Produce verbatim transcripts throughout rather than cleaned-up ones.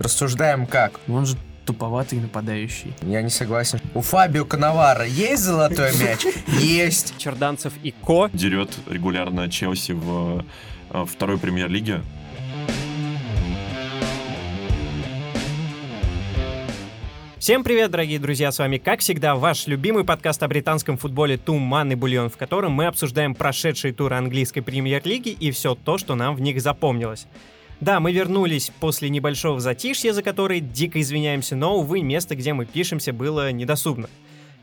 Рассуждаем как? Он же туповатый нападающий. Я не согласен. У Фабио Коноваро есть золотой мяч? Есть. Черданцев и Ко дерет регулярно Челси в второй премьер-лиге. Всем привет, дорогие друзья, с вами, как всегда, ваш любимый подкаст о британском футболе «Туманный бульон», в котором мы обсуждаем прошедшие туры английской премьер-лиги и все то, что нам в них запомнилось. Да, мы вернулись после небольшого затишья, за которое дико извиняемся, но, увы, место, где мы пишемся, было недоступно.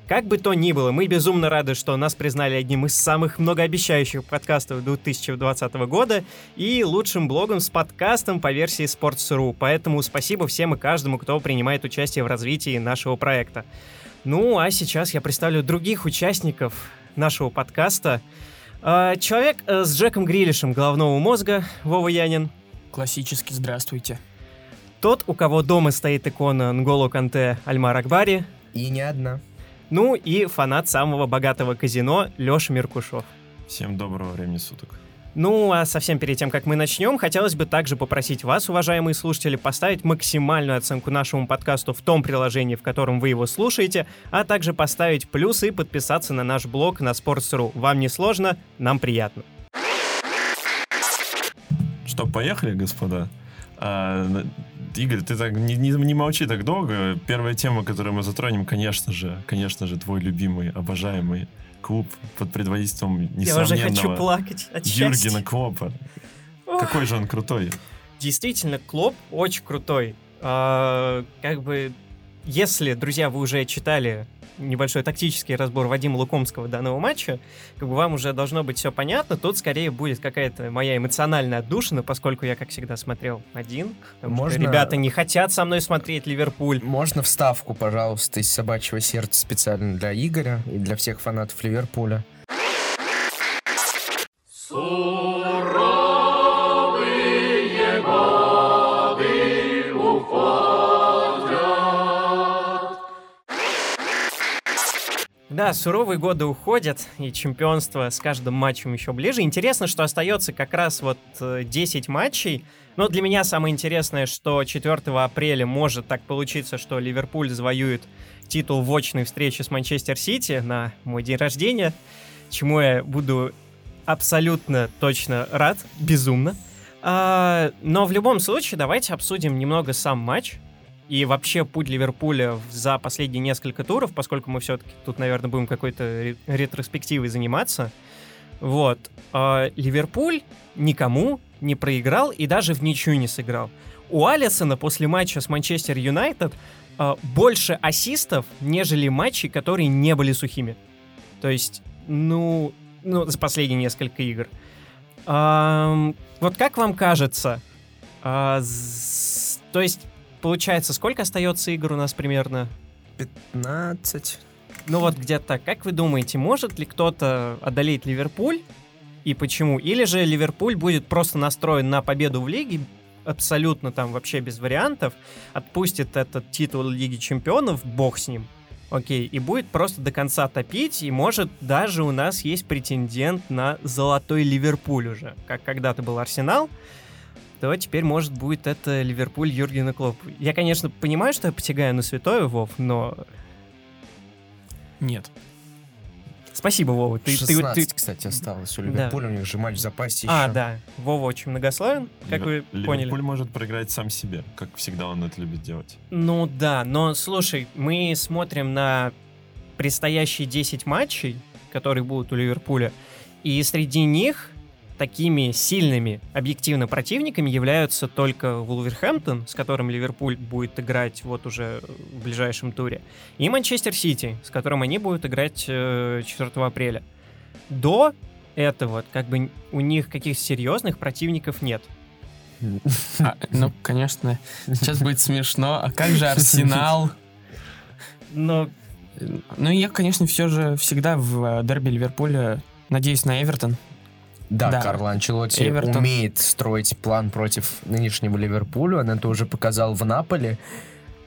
Как бы то ни было, мы безумно рады, что нас признали одним из самых многообещающих подкастов две тысячи двадцатого года и лучшим блогом с подкастом по версии спортс точка ру, поэтому спасибо всем и каждому, кто принимает участие в развитии нашего проекта. Ну, а сейчас я представлю других участников нашего подкаста. Человек с Джеком Грилишем головного мозга, Вова Янин. Классически здравствуйте. Тот, у кого дома стоит икона Нголо Канте, Альмар Акбари. И не одна. Ну и фанат самого богатого казино Лёш Меркушов. Всем доброго времени суток. Ну а совсем перед тем, как мы начнем, хотелось бы также попросить вас, уважаемые слушатели, поставить максимальную оценку нашему подкасту в том приложении, в котором вы его слушаете, а также поставить плюс и подписаться на наш блог на спортс точка ру. Вам не сложно, нам приятно. Что, поехали, господа? А, Игорь, ты так не, не, не молчи так долго. Первая тема, которую мы затронем, конечно же, конечно же, твой любимый, обожаемый клуб под предводительством несомненного Я уже хочу плакать от Юргена Клоппа. Ох. Какой же он крутой! Действительно, Клопп очень крутой. А, как бы, если, друзья, вы уже читали небольшой тактический разбор Вадима Лукомского данного матча, как бы вам уже должно быть все понятно, тут скорее будет какая-то моя эмоциональная отдушина, поскольку я, как всегда, смотрел один. Можно... Ребята не хотят со мной смотреть Ливерпуль. Можно вставку, пожалуйста, из собачьего сердца специально для Игоря и для всех фанатов Ливерпуля. Да, суровые годы уходят, и чемпионство с каждым матчем еще ближе. Интересно, что остается как раз вот десять матчей. Но для меня самое интересное, что четвёртого апреля может так получиться, что Ливерпуль завоюет титул в очной встрече с Манчестер Сити на мой день рождения, чему я буду абсолютно точно рад, безумно. А, но в любом случае, давайте обсудим немного сам матч. И вообще путь Ливерпуля за последние несколько туров, поскольку мы все-таки тут, наверное, будем какой-то ретроспективой заниматься. Вот. Ливерпуль никому не проиграл и даже в ничью не сыграл. У Алисона после матча с Манчестер Юнайтед больше ассистов, нежели матчи, которые не были сухими. То есть, ну, ну за последние несколько игр. Вот как вам кажется, то есть... Получается, сколько остается игр у нас примерно? пятнадцать. Ну вот где-то так. Как вы думаете, может ли кто-то одолеть Ливерпуль? И почему? Или же Ливерпуль будет просто настроен на победу в лиге, абсолютно там вообще без вариантов, отпустит этот титул Лиги Чемпионов, бог с ним, окей, и будет просто до конца топить, и может даже у нас есть претендент на золотой Ливерпуль уже, как когда-то был Арсенал, то теперь, может, будет это Ливерпуль Юргена Клоппа. Я, конечно, понимаю, что я потягаю на святое, Вов, но... Нет. Спасибо, Вова. Ты, шестнадцать, ты, ты... кстати, осталось у Ливерпуля, да. У них же матч в запасе еще. А, да. Вова очень многословен, как Ливер... вы Ливерпуль поняли. Ливерпуль может проиграть сам себе, как всегда он это любит делать. Ну да, но, слушай, мы смотрим на предстоящие десять матчей, которые будут у Ливерпуля, и среди них... Такими сильными объективно противниками являются только Вулверхэмптон, с которым Ливерпуль будет играть вот уже в ближайшем туре, и Манчестер Сити, с которым они будут играть четвёртого апреля. До этого как бы у них каких-то серьезных противников нет. А, ну, конечно, сейчас будет смешно. А как же Арсенал? Но... Ну, я, конечно, все же всегда в дерби Ливерпуля надеюсь на Эвертон. Да, да, Карло Анчелотти Эвертон умеет строить план против нынешнего Ливерпуля. Он это уже показал в Наполе,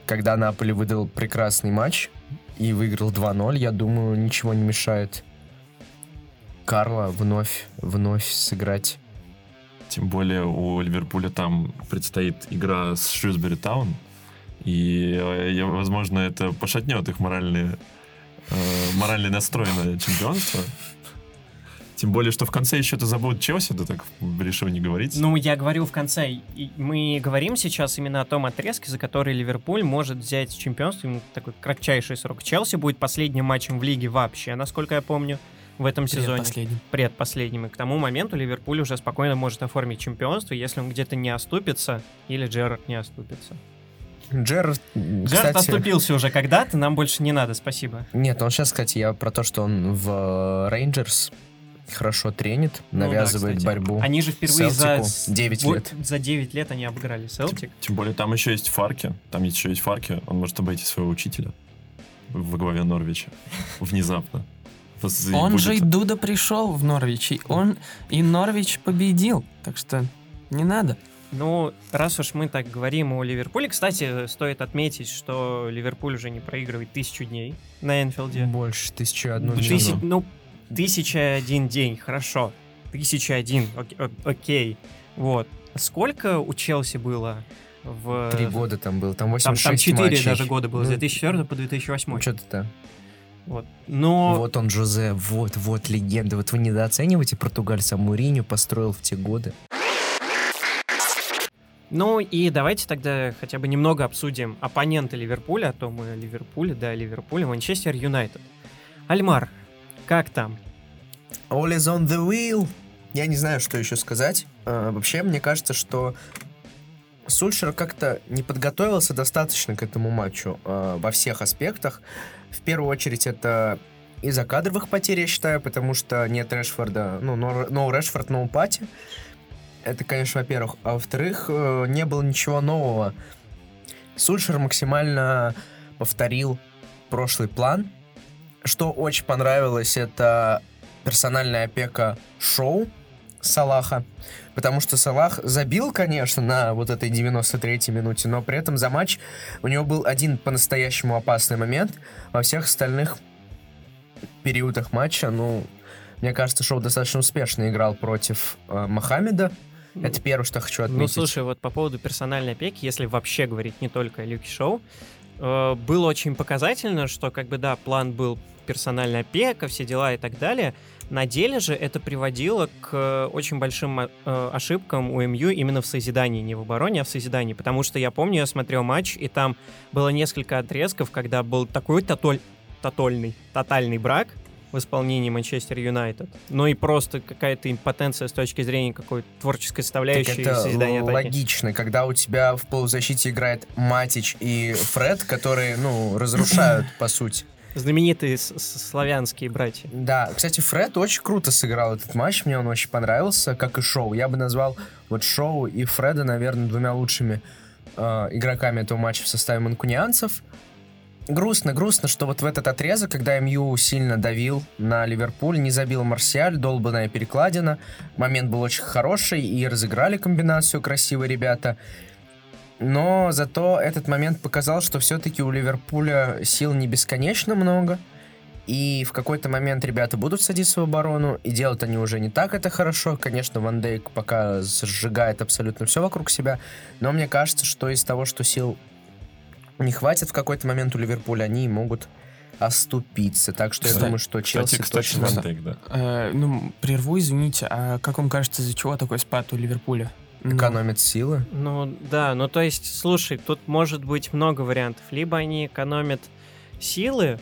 когда Наполе выдал прекрасный матч и выиграл два ноль. Я думаю, ничего не мешает Карло вновь, вновь сыграть Тем более у Ливерпуля там предстоит игра с Шрюсбери Таун. И, возможно, это пошатнет их моральный, э, моральный настрой на чемпионство. Тем более, что в конце еще это забудут Челси, да так решил не говорить. Ну, я говорил в конце. Мы говорим сейчас именно о том отрезке, за который Ливерпуль может взять чемпионство. Ему такой кратчайший срок. Челси будет последним матчем в лиге вообще, насколько я помню, в этом сезоне. Предпоследним. Предпоследним. И к тому моменту Ливерпуль уже спокойно может оформить чемпионство, если он где-то не оступится или Джерард не оступится. Джерард, Джерард кстати... оступился уже когда-то, нам больше не надо, спасибо. Нет, он сейчас, кстати, я про то, что он в Рейнджерс хорошо тренит, навязывает ну, да, борьбу. Они же впервые за... девять лет За девять лет они обыграли Селтик. Тем, тем более там еще есть Фарки, там еще есть Фарки, он может обойти своего учителя во главе Норвича внезапно. Он же и Дуда пришел в Норвич, и он и Норвич победил, так что не надо. Ну, раз уж мы так говорим о Ливерпуле, кстати, стоит отметить, что Ливерпуль уже не проигрывает тысячу дней на Энфилде. Больше тысячи одну дней. Ну, тысяча один день, хорошо. Тысяча один, окей. Вот. Сколько у Челси было? В... Три года там было, там восемьдесят шесть матчей. Там четыре даже года было, ну, с две тысячи четвёртого по две тысячи восьмой. Ну, что-то-то. Вот. Но... вот он, Жозе, вот, вот легенда. Вот вы недооцениваете португальца. Муриньо построил в те годы. Ну и давайте тогда хотя бы немного обсудим оппонента Ливерпуля, а то мы о Ливерпуле, да, Ливерпуле, Манчестер Юнайтед. Альмар, как там? All is on the wheel. Я не знаю, что еще сказать. А, вообще, мне кажется, что Сульшер как-то не подготовился достаточно к этому матчу а, во всех аспектах. В первую очередь это из-за кадровых потерь, я считаю, потому что нет Решфорда, ну, no Rashford, no party. Это, конечно, во-первых. А во-вторых, не было ничего нового. Сульшер максимально повторил прошлый план. Что очень понравилось, это персональная опека Шоу Салаха. Потому что Салах забил, конечно, на вот этой девяносто третьей минуте, но при этом за матч у него был один по-настоящему опасный момент. Во всех остальных периодах матча, ну, мне кажется, Шоу достаточно успешно играл против э, Мохаммеда. Это первое, что хочу отметить. Ну, слушай, вот по поводу персональной опеки, если вообще говорить не только о Люке Шоу, э, было очень показательно, что, как бы, да, план был персональная опека, все дела и так далее. На деле же это приводило к э, очень большим э, ошибкам у МЮ именно в созидании, не в обороне, а в созидании. Потому что я помню, я смотрел матч, и там было несколько отрезков, когда был такой тотоль... тотольный, тотальный брак в исполнении Манчестер Юнайтед. Ну и просто какая-то импотенция с точки зрения какой-то творческой составляющей созидания атаки. Так это логично, когда у тебя в полузащите играет Матич и Фред, которые, ну, разрушают, по сути. Знаменитые славянские братья. Да, кстати, Фред очень круто сыграл этот матч, мне он очень понравился, как и Шоу. Я бы назвал вот Шоу и Фреда, наверное, двумя лучшими э, игроками этого матча в составе манкунианцев. Грустно, грустно, что вот в этот отрезок, когда МЮ сильно давил на Ливерпуль, не забил Марсиаль, долбаная перекладина, момент был очень хороший, и разыграли комбинацию красивые ребята, но зато этот момент показал, что все-таки у Ливерпуля сил не бесконечно много, и в какой-то момент ребята будут садиться в оборону, и делают они уже не так это хорошо, конечно, Ван Дейк пока сжигает абсолютно все вокруг себя, но мне кажется, что из того, что сил... не хватит в какой-то момент у Ливерпуля, они могут оступиться. Так что кстати, я думаю, что Челси кстати, точно... Вантек, да. э, ну, прерву, извините, а как вам кажется, из-за чего такой спад у Ливерпуля? Экономят ну, силы? Ну, да, ну то есть, слушай, тут может быть много вариантов. Либо они экономят силы,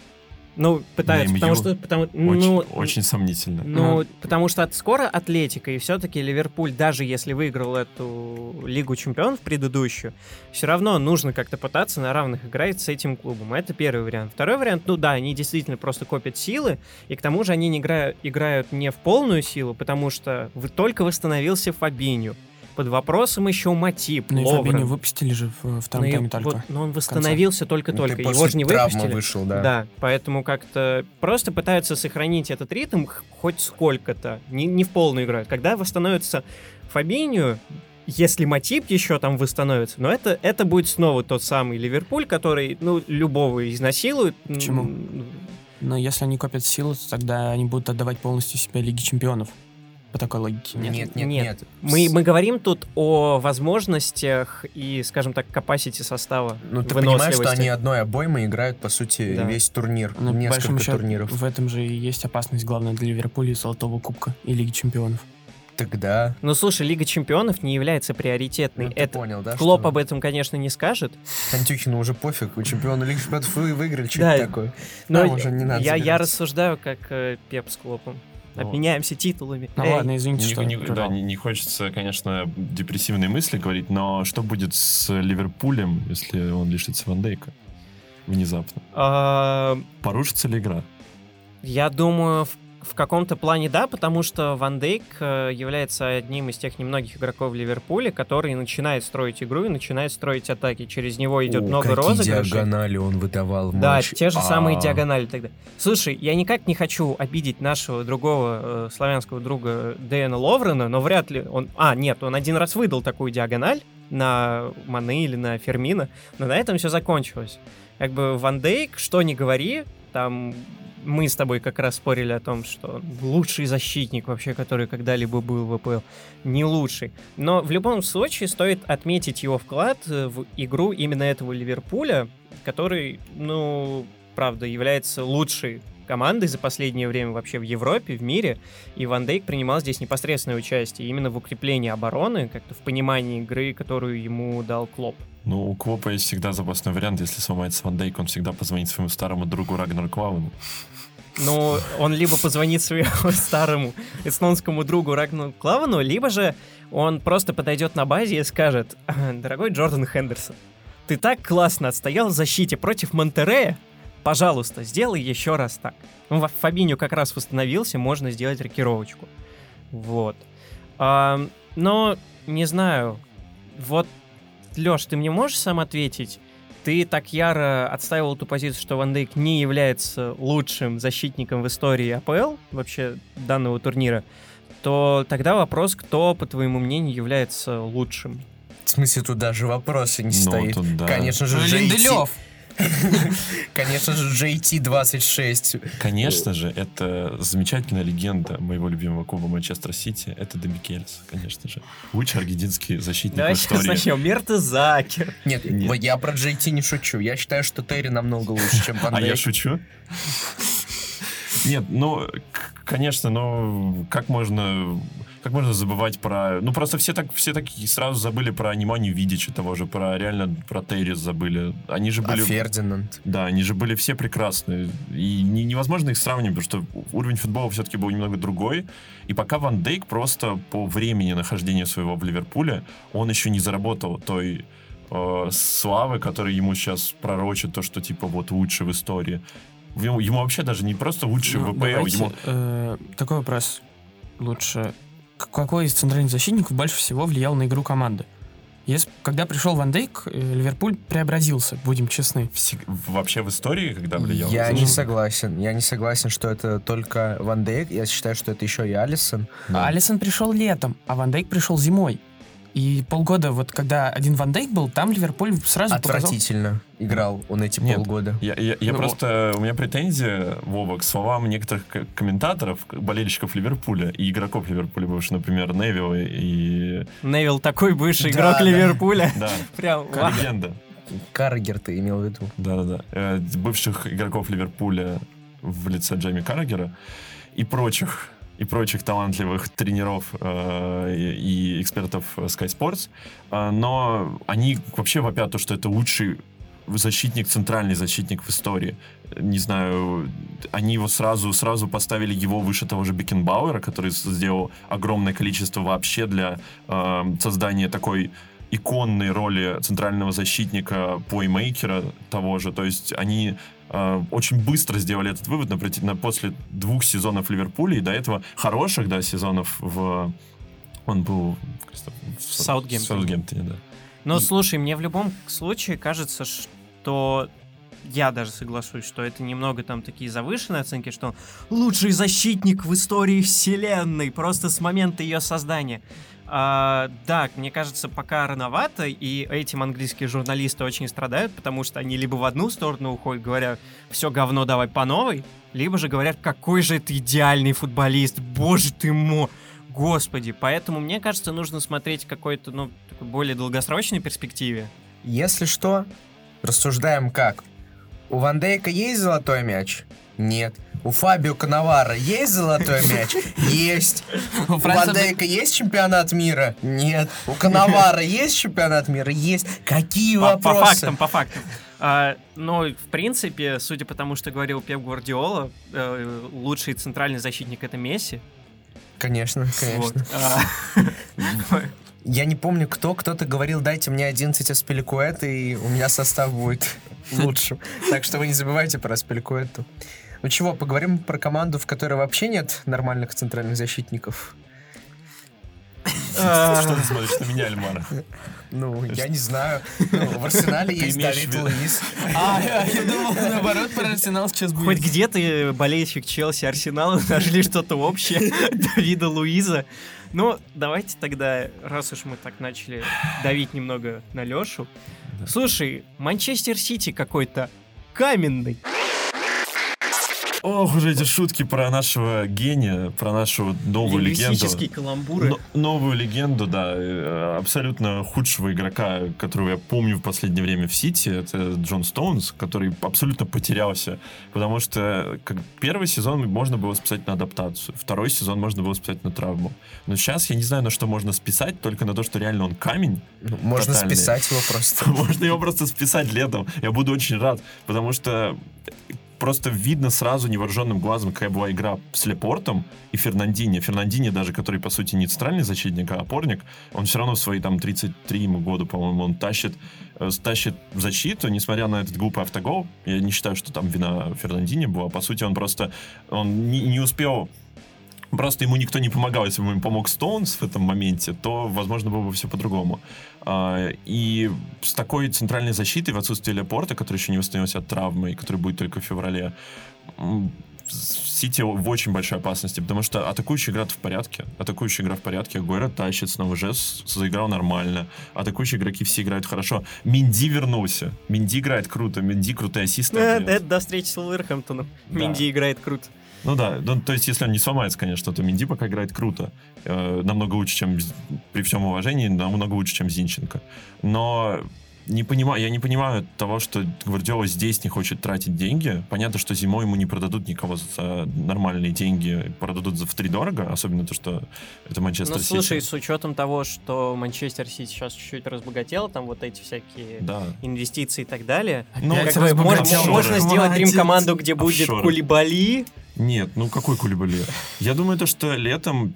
ну, пытаются, потому что... Потому, очень, ну, очень сомнительно. Ну, mm. потому что от, скоро Атлетика, и все-таки Ливерпуль, даже если выиграл эту Лигу Чемпионов предыдущую, все равно нужно как-то пытаться на равных играть с этим клубом. Это первый вариант. Второй вариант, ну да, они действительно просто копят силы, и к тому же они не играют, играют не в полную силу, потому что только восстановился Фабиньо. Под вопросом еще Матип. Ну и Фабиньо выпустили же в втором ну, тайме только. Вот, но он восстановился только-только. Ну, его же не выпустили. Вышел, да. да. Поэтому как-то просто пытаются сохранить этот ритм хоть сколько-то. Не, не в полную играют. Когда восстановится Фабиньо, если Матип еще там восстановится, но это, это будет снова тот самый Ливерпуль, который, ну, любого изнасилует. Почему? Но если они копят силу, тогда они будут отдавать полностью себя Лиге Чемпионов. по такой логике. Нет, нет, нет. нет. нет. Мы, мы говорим тут о возможностях и, скажем так, capacity состава. Ну, ты понимаешь, что они одной обоймой играют, по сути, да. весь турнир, ну, несколько турниров. В этом же и есть опасность, главное, для Ливерпуля и Золотого Кубка и Лиги Чемпионов. Тогда... Ну, слушай, Лига Чемпионов не является приоритетной. Ну, это... понял, да? Клоп что... об этом, конечно, не скажет. Антюхину уже пофиг. У чемпиона Лиги Чемпионов вы выиграли что-то да. такое. Но Нам я, уже не надо я, я рассуждаю, как э, Пеп с Клопом. Вот. Обменяемся титулами. Ну Эй. ладно, извините, не, что... Не, да, не, не хочется, конечно, депрессивные мысли говорить, но что будет с Ливерпулем, если он лишится Ван Дейка внезапно? А... Порушится ли игра? Я думаю... в В каком-то плане да, потому что Ван Дейк является одним из тех немногих игроков Ливерпуля, который начинает строить игру и начинает строить атаки. Через него идет О, много розыгрышей. Диагонали он выдавал в матче. Да, те же А-а-а. самые диагонали тогда. Слушай, я никак не хочу обидеть нашего другого э, славянского друга Дэна Ловрена, но вряд ли он... А, нет, он один раз выдал такую диагональ на Мане или на Фермина, но на этом все закончилось. Как бы Ван Дейк, что ни говори, там... Мы с тобой как раз спорили о том, что лучший защитник вообще, который когда-либо был в ВПЛ, не лучший. Но в любом случае стоит отметить его вклад в игру именно этого Ливерпуля, который, ну, правда, является лучшей командой за последнее время вообще в Европе, в мире. И Ван Дейк принимал здесь непосредственное участие именно в укреплении обороны, как-то в понимании игры, которую ему дал Клопп. Ну, у Клопа есть всегда запасной вариант. Если сломается Ван Дейк, он всегда позвонит своему старому другу Рагнару Клавену. Ну, он либо позвонит своему старому эстонскому другу Рагнару Клавену, либо же он просто подойдет на базе и скажет: «Дорогой Джордан Хендерсон, ты так классно отстоял в защите против Монтеррея, пожалуйста, сделай еще раз так». Ну, Фабиньо как раз восстановился, можно сделать рокировочку. Вот. А, но, не знаю, вот... Лёш, ты мне можешь сам ответить? Ты так яро отстаивал ту позицию, что Ван Дейк не является лучшим защитником в истории АПЛ, вообще данного турнира, то тогда вопрос, кто, по твоему мнению, является лучшим? В смысле, тут даже вопроса не ну, стоит. Тут, да. Конечно же, Линделёв! Конечно же, джей ти двадцать шесть. Конечно же, это замечательная легенда моего любимого клуба Манчестер Сити. Это Де Микелис, конечно же. Лучший аргентинский защитник в истории. Давай сейчас начнем. Мертезакер. Нет, я про джей ти не шучу. Я считаю, что Терри намного лучше, чем Ван Дейк. А я шучу? Нет, ну, конечно, но как можно... Как можно забывать про... Ну, просто все так, все так сразу забыли про Неманию Видича того же, про реально про Террис забыли. Они же были... А Фердинанд. Да, они же были все прекрасные. И не, невозможно их сравнивать, потому что уровень футбола все-таки был немного другой. И пока Ван Дейк просто по времени нахождения своего в Ливерпуле, он еще не заработал той э, славы, которая ему сейчас пророчит, то, что типа вот лучше в истории. Ему, ему вообще даже не просто лучше ну, в ВПЛ. Давайте, ему... э, такой вопрос. Лучше... Какой из центральных защитников больше всего влиял на игру команды? Если, когда пришел Ван Дейк, Ливерпуль преобразился, будем честны. Всег... Вообще в истории, когда влиял? Я не согласен. Я не согласен, что это только Ван Дейк. Я считаю, что это еще и Алисон. Да. Алисон пришел летом, а Ван Дейк пришел зимой. И полгода, вот когда один Ван Дейк был, там Ливерпуль сразу отвратительно показал... играл он эти Нет, полгода. Я, я, я ну, просто... Вот. У меня претензия, Вова, к словам некоторых комментаторов, болельщиков Ливерпуля и игроков Ливерпуля бывших, например, Невилл и... Невилл такой бывший да, игрок да. Ливерпуля. Да. Прям легенда. Каррагер ты имел в виду. Да-да-да. Э, бывших игроков Ливерпуля в лице Джейми Каррагера и прочих... и прочих талантливых тренеров э, и экспертов Sky Sports, э, но они вообще вопят то, что это лучший защитник, центральный защитник в истории. Не знаю, они его сразу, сразу поставили его выше того же Бекенбауэра, который сделал огромное количество вообще для э, создания такой иконной роли центрального защитника, плеймейкера того же. То есть они... очень быстро сделали этот вывод на, на, после двух сезонов Ливерпуля и до этого хороших, да, сезонов в... Он был в, в Саутгемптоне, да. Но, и... слушай, мне в любом случае кажется, что... Я даже соглашусь, что это немного там такие завышенные оценки, что лучший защитник в истории вселенной, просто с момента ее создания. А, да, мне кажется, пока рановато, и этим английские журналисты очень страдают, потому что они либо в одну сторону уходят, говоря, все говно, давай по новой, либо же говорят, какой же это идеальный футболист, боже ты мой, господи. Поэтому, мне кажется, нужно смотреть какой-то, ну, такой более долгосрочной перспективе. Если что, рассуждаем как. У Ван Дейка есть золотой мяч? Нет. У Фабио Коноваро есть золотой мяч? Есть. У Ван Дейка есть чемпионат мира? Нет. У Коноваро есть чемпионат мира? Есть. Какие вопросы? По фактам, по фактам. А, но, ну, в принципе, судя по тому, что говорил Пеп Гвардиола, э, лучший центральный защитник — это Месси. Конечно, конечно. Вот. Я не помню, кто, кто-то говорил: дайте мне одиннадцать Аспиликуэта, и у меня состав будет лучшим. Так что вы не забывайте про Аспиликуэту. Ну чего, поговорим про команду, в которой вообще нет нормальных центральных защитников. Что ты смотришь на меня, Альмар? Ну, я не знаю. В Арсенале есть Давид Луиз. А, я думал, наоборот, про Арсенал сейчас будет. Хоть где-то болельщик Челси, Арсенала нашли что-то общее Давида Луиза. Ну, давайте тогда, раз уж мы так начали давить немного на Лёшу. Слушай, Манчестер Сити какой-то каменный. Ох, уже эти шутки про нашего гения, про нашу новую легенду. Лингвистические каламбуры. Но, новую легенду, да. Абсолютно худшего игрока, которого я помню в последнее время в Сити, это Джон Стоунс, который абсолютно потерялся. Потому что как, первый сезон можно было списать на адаптацию, второй сезон можно было списать на травму. Но сейчас я не знаю, на что можно списать, только на то, что реально он камень. Ну, можно списать его просто. Можно его просто списать летом. Я буду очень рад, потому что... Просто видно сразу невооруженным глазом, какая была игра с Лепортом и Фернандиньо. Фернандиньо даже, который, по сути, не центральный защитник, а опорник, он все равно в свои там тридцать три ему года, по-моему, он тащит, э, тащит в защиту, несмотря на этот глупый автогол. Я не считаю, что там вина Фернандиньо была. По сути, он просто он не, не успел... Просто ему никто не помогал. Если бы ему помог Стоунс в этом моменте, то, возможно, было бы все по-другому. И с такой центральной защитой в отсутствии Лепорта, который еще не восстановился от травмы, и который будет только в феврале, Сити в очень большой опасности, потому что атакующая игра в порядке. Атакующая игра в порядке. Гойра тащит, снова жест, заиграл нормально. Атакующие игроки все играют хорошо. Минди вернулся. Минди играет круто. Минди крутые ассисты. Это до встречи с Уилверхэмптоном. Минди играет круто. Ну да, ну, то есть если он не сломается, конечно, то Минди пока играет круто. Э, намного лучше, чем, при всем уважении, намного лучше, чем Зинченко. Но не понимаю, я не понимаю того, что Гвардиола здесь не хочет тратить деньги. Понятно, что зимой ему не продадут никого за нормальные деньги, продадут за втридорого, особенно то, что это Манчестер Сити. Ну слушай, с учетом того, что Манчестер Сити сейчас чуть-чуть разбогател, там вот эти всякие да. инвестиции и так далее, ну, как бы, можно, можно сделать дрим-команду, где будет офшоры. Кулибали... Нет, ну какой Кулибали? Я думаю, то, что летом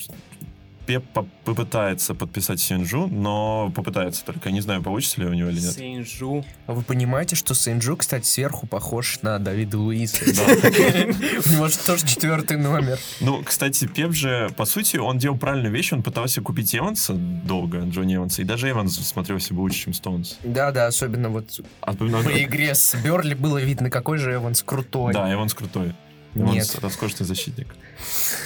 Пеп попытается подписать Сен-Джу, но попытается только. Я не знаю, получится ли у него или нет. Сен-Джу. А вы понимаете, что Сен-Джу, кстати, сверху похож на Давида Луиза? У него же тоже четвертый номер. Ну, кстати, Пеп же, по сути, он делал правильную вещь. Он пытался купить Эванса долго, Джонни Эванса. И даже Эванс смотрелся бы лучше, чем Стоунс. Да-да, особенно вот по игре с Бёрнли было видно, какой же Эванс крутой. Да, Эванс крутой. Эванс — роскошный защитник.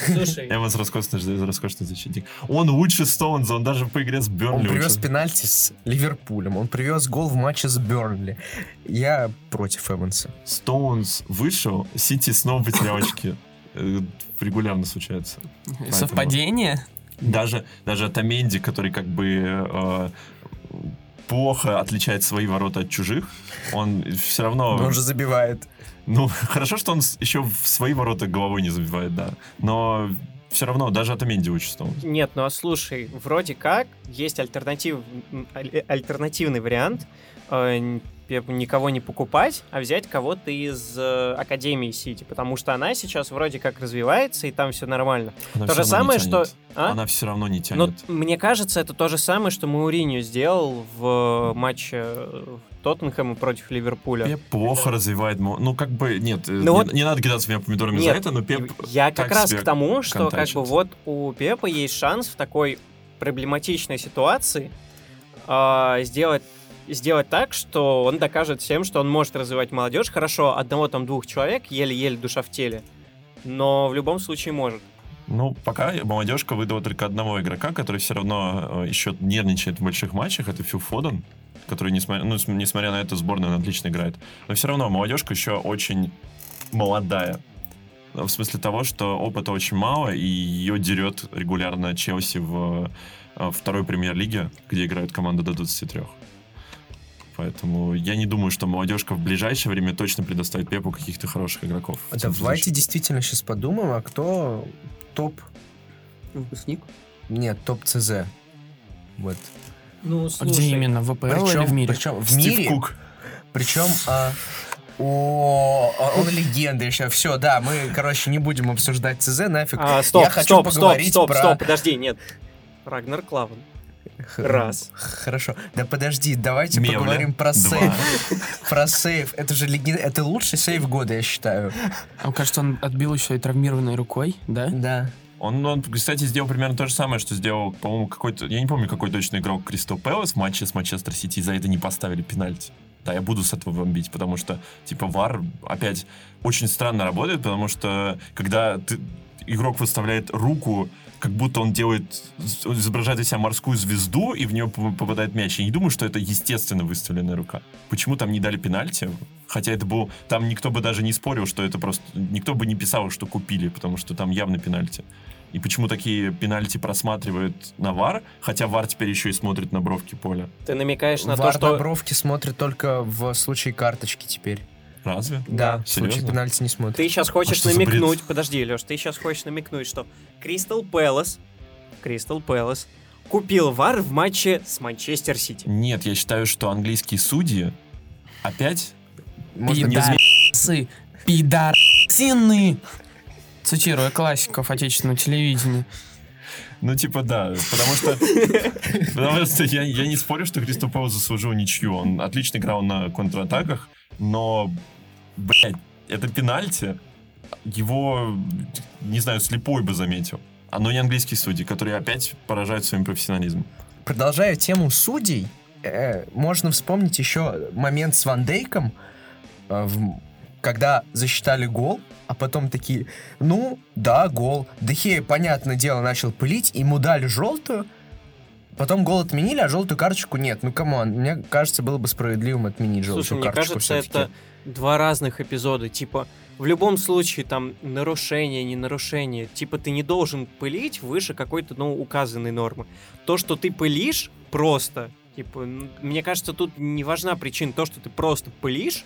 Слушай. Эванс — роскошный, роскошный защитник. Он лучше Стоунза, он даже по игре с Бёрнли. Он привез лучше. Пенальти с Ливерпулем, он привез гол в матче с Бёрнли. Я против Эванса. Стоунс вышел, Сити снова потерял очки. Регулярно случается. Поэтому... Совпадение? Даже, даже Атаменди, который как бы... Э, плохо отличает свои ворота от чужих, он все равно... Но он же забивает. Ну, хорошо, что он еще в свои ворота головой не забивает, да. Но все равно даже Атаменди участвовал. Нет, ну а слушай, вроде как есть альтернатив... аль- альтернативный вариант э- никого не покупать, а взять кого-то из э- Академии Сити, потому что она сейчас вроде как развивается, и там все нормально. Она то же самое, что... А? Она все равно не тянет. Но, мне кажется, это то же самое, что Мауриньо сделал в матче Тоттенхэма против Ливерпуля. Пеп плохо развивает... Ну, как бы, нет, не, вот... не надо кидаться меня помидорами нет, за это, но Пеп... Я как раз к тому, что как бы вот у Пепа есть шанс в такой проблематичной ситуации э, сделать, сделать так, что он докажет всем, что он может развивать молодежь. Хорошо, одного там двух человек, еле-еле душа в теле, но в любом случае может. Ну, пока молодежка выдала только одного игрока, который все равно э, еще нервничает в больших матчах, это Фил Фоден, который, несмотря, ну, несмотря на это, сборная отлично играет. Но все равно молодежка еще очень молодая. в смысле того, что опыта очень мало, и ее дерет регулярно Челси в второй премьер-лиге, где играют команды до двадцати трёх. Поэтому я не думаю, что молодежка в ближайшее время точно предоставит Пепу каких-то хороших игроков. А давайте действительно сейчас подумаем, а кто топ... Выпускник? Нет, топ ЦЗ. Вот. Ну, слушай. А где именно? В ВПЛ причем, или в мире? Причем в Стив мире. Кук. Причем... А... О, он легенда еще. Все, да, мы, короче, не будем обсуждать ЦЗ, нафиг. А, стоп, я хочу стоп, поговорить стоп, стоп, про... стоп, подожди, нет. Рагнар Клаван. Раз. Хорошо. Да подожди, давайте Мемля. Поговорим про Два. Сейв. Про сейв. Это же легенда. Это лучший сейв года, я считаю. А кажется, он отбил еще и травмированной рукой, да? Да. Он, он, кстати, сделал примерно то же самое, что сделал, по-моему, какой-то... Я не помню, какой точно игрок Crystal Palace в матче с Манчестер Сити, и за это не поставили пенальти. Да, я буду с этого бомбить, потому что, типа, ВАР опять очень странно работает, потому что, когда ты... игрок выставляет руку, как будто он делает, изображает из себя морскую звезду, и в нее попадает мяч. Я не думаю, что это естественно выставленная рука. Почему там не дали пенальти? Хотя это был... Там никто бы даже не спорил, что это просто... Никто бы не писал, что купили, потому что там явно пенальти. И почему такие пенальти просматривают на ВАР, хотя ВАР теперь еще и смотрит на бровки поля? Ты намекаешь на ВАР то, что... ВАР на бровки смотрит только в случае карточки теперь. Разве? Да, в случае пенальти не смотрит. Ты сейчас хочешь а намекнуть, подожди, Лёш, ты сейчас хочешь намекнуть, что Crystal Palace, Crystal Palace купил ВАР в матче с Манчестер Сити. Нет, я считаю, что английские судьи опять... Пидорасы, пидорасины, цитируя классиков отечественного телевидения. Ну, типа, да, потому что потому что я, я не спорю, что Crystal Palace заслужил ничью. Он отлично играл на контратаках, но, блядь, это пенальти. Его, не знаю, слепой бы заметил. А но не английские судьи, которые опять поражают своим профессионализмом. Продолжая тему судей, э, можно вспомнить еще момент с Ван Дейком, э, в, когда засчитали гол, а потом такие, ну, да, гол. Де Хея, понятное дело, начал пылить, ему дали желтую, потом гол отменили, а желтую карточку нет. Ну, камон, мне кажется, было бы справедливым отменить желтую Слушай, карточку. Слушай, мне кажется, все-таки. Это два разных эпизода. Типа, в любом случае, там, нарушение, не нарушение. Типа, ты не должен пылить выше какой-то, ну, указанной нормы. То, что ты пылишь просто, типа, мне кажется, тут не важна причина. То, что ты просто пылишь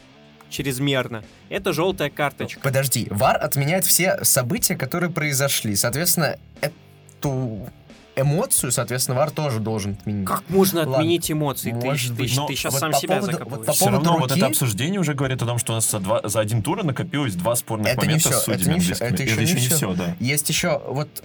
чрезмерно, это желтая карточка. Подожди, ВАР отменяет все события, которые произошли. Соответственно, эту... эмоцию, соответственно, ВАР тоже должен отменить. Как можно Ладно. Отменить эмоции? Может ты, быть, ты, ты сейчас вот сам себя поводу, закапываешь. Вот все равно руки... вот это обсуждение уже говорит о том, что у нас за, два, за один тур накопилось два спорных это момента с судьями английскими. Это, это еще, еще не все. все да. Есть еще, вот,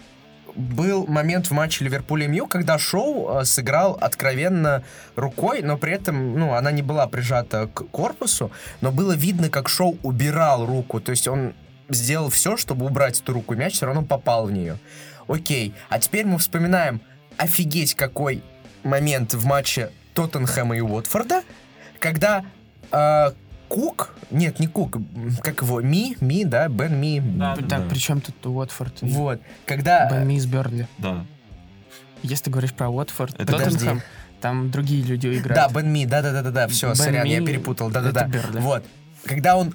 был момент в матче Ливерпуля-Мью, когда Шоу э, сыграл откровенно рукой, но при этом, ну, она не была прижата к корпусу, но было видно, как Шоу убирал руку, то есть он сделал все, чтобы убрать эту руку, мяч все равно попал в нее. Окей, а теперь мы вспоминаем, офигеть, какой момент в матче Тоттенхэма и Уотфорда, когда э, Кук, нет, не Кук, как его, Ми, Ми, да, Бен Ми. Да, да, да. При чем тут Уотфорд? Вот, когда... Бен Ми из Бёрнли. Да. Если ты говоришь про Уотфорд, это Тоттенхэм, подожди. Там другие люди играют. Да, Бен Ми, да-да-да-да, все, Бен сорян, Ми, я перепутал, да-да-да. Вот, когда он...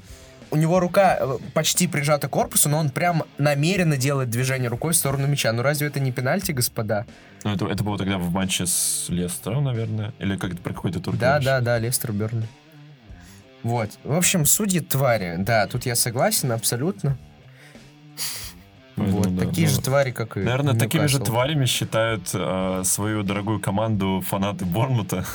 У него рука почти прижата к корпусу, но он прям намеренно делает движение рукой в сторону мяча. Ну разве это не пенальти, господа? Ну это, это было тогда в матче с Лестером, наверное. Или как это про какой-то тур. Да, матч. да, да, Лестер Бёрнли. Вот. В общем, судьи твари. Да, тут я согласен абсолютно. Поэтому, вот, да, такие ну, же твари, как и Наверное, такими же тварями считают э, свою дорогую команду фанаты Борнмута,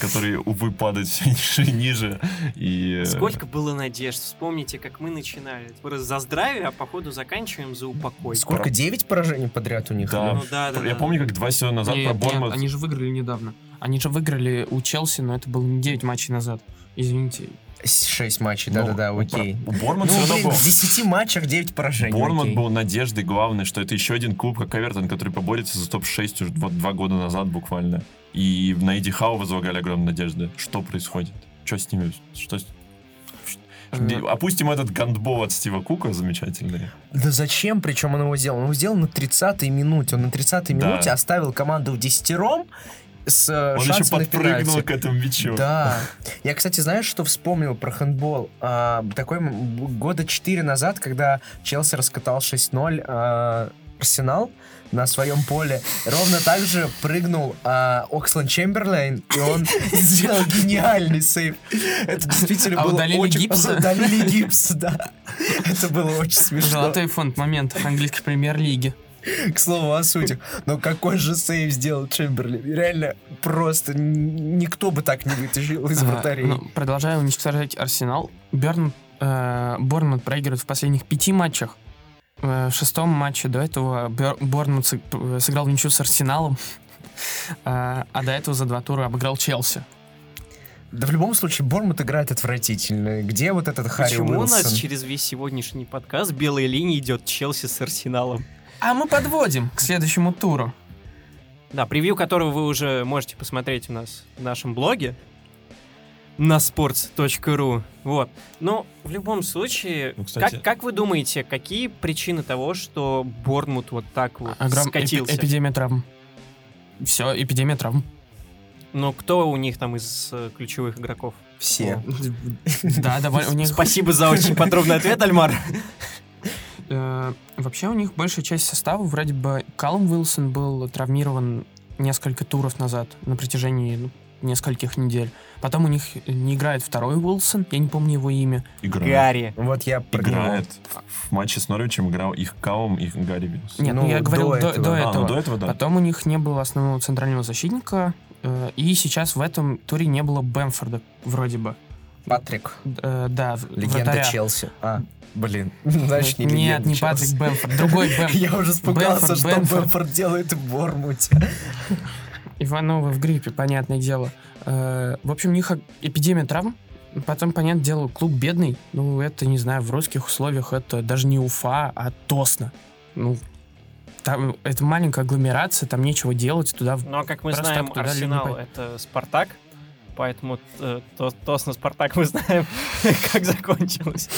которые, увы, падают все ниже и ниже. И... Сколько было надежд. Вспомните, как мы начинали. Просто за здравие, а походу заканчиваем за упокой. Сколько? Про... девять поражений подряд у них? Да. Ну, да, да, я да, помню, да. Как два сезона назад нет, про Борнмут... Они же выиграли недавно. Они же выиграли у Челси, но это было не девять матчей назад. Извините. шесть матчей, да-да-да, ну, окей. У Борнмут ну, все равно был... в десяти матчах девять поражений. Борнмут окей. был надеждой главной, что это еще один клуб, как Эвертон, который поборется за топ шесть уже два года назад буквально. И на Эдди Хау возлагали огромные надежды. Что происходит? Что с ними? Что с... Mm-hmm. Опустим этот гандбол от Стива Кука замечательный. Да зачем? Причем он его сделал? Он его сделал на тридцатой минуте. Он на тридцатой минуте оставил команду в десятером, с он шансом еще подпрыгнул на к этому мячу. Да. Я, кстати, знаешь, что вспомнил про хэндбол? А, такой года четыре назад, когда Челси раскатал шесть ноль а, Арсенал на своем поле, ровно так же прыгнул а, Оксленд Чемберлейн, и он сделал гениальный сейв. Это действительно а было удалили очень... гипс? Удалили гипс, да. Это было очень смешно. Золотой фонд моментов английской премьер-лиги. К слову о судьях. Но какой же сейв сделал Чемберлин? Реально, просто никто бы так не вытащил из вратарей. А, ну, продолжая уничтожать Арсенал, Бёрн, э, Борнмут проигрывает в последних пяти матчах. В шестом матче до этого Бер, Борнмут сыграл в ничью с Арсеналом, а, а до этого за два тура обыграл Челси. Да в любом случае, Борнмут играет отвратительно. Где вот этот Харри Уилсон? Почему у нас через весь сегодняшний подкаст белой линией идет Челси с Арсеналом? А мы подводим к следующему туру. Да, превью которого вы уже можете посмотреть у нас в нашем блоге на спортс точка ру. Вот. Но в любом случае, ну, кстати... как, как вы думаете, какие причины того, что Борнмут вот так вот Огром... скатился? Эп- эпидемия травм. Все, эпидемия травм. Но кто у них там из э, ключевых игроков? Все. Да, давай. Спасибо за очень подробный ответ, Альмар. Вообще у них большая часть состава, вроде бы Калум Уилсон был травмирован несколько туров назад на протяжении ну, нескольких недель. Потом у них не играет второй Уилсон, я не помню его имя. Играет. Гарри. Вот я играет. В матче с Норвичем играл их Калум и Гарри Уилсон. Нет, ну, ну я говорил до этого. До, до а, этого. Ну, до этого да. Потом у них не было основного центрального защитника, э, и сейчас в этом туре не было Бэмфорда, вроде бы. Патрик. Э, да, легенда вратаря. Челси. А. Блин, значит, не Нет, не Патрик Бэмфорд, другой Бэмфорд. Я уже испугался, Бэмфорд, что Бэмфорд. Бэмфорд делает в Борнмуте. Ивановы в гриппе, понятное дело. В общем, у них эпидемия травм. Потом, понятное дело, клуб бедный. Ну, это, не знаю, в русских условиях это даже не Уфа, а Тосно. Ну, там это маленькая агломерация, там нечего делать. Туда. Ну, а как мы знаем, Арсенал — это Спартак. Поэтому э, то, Тосно Спартак мы знаем, как закончилось.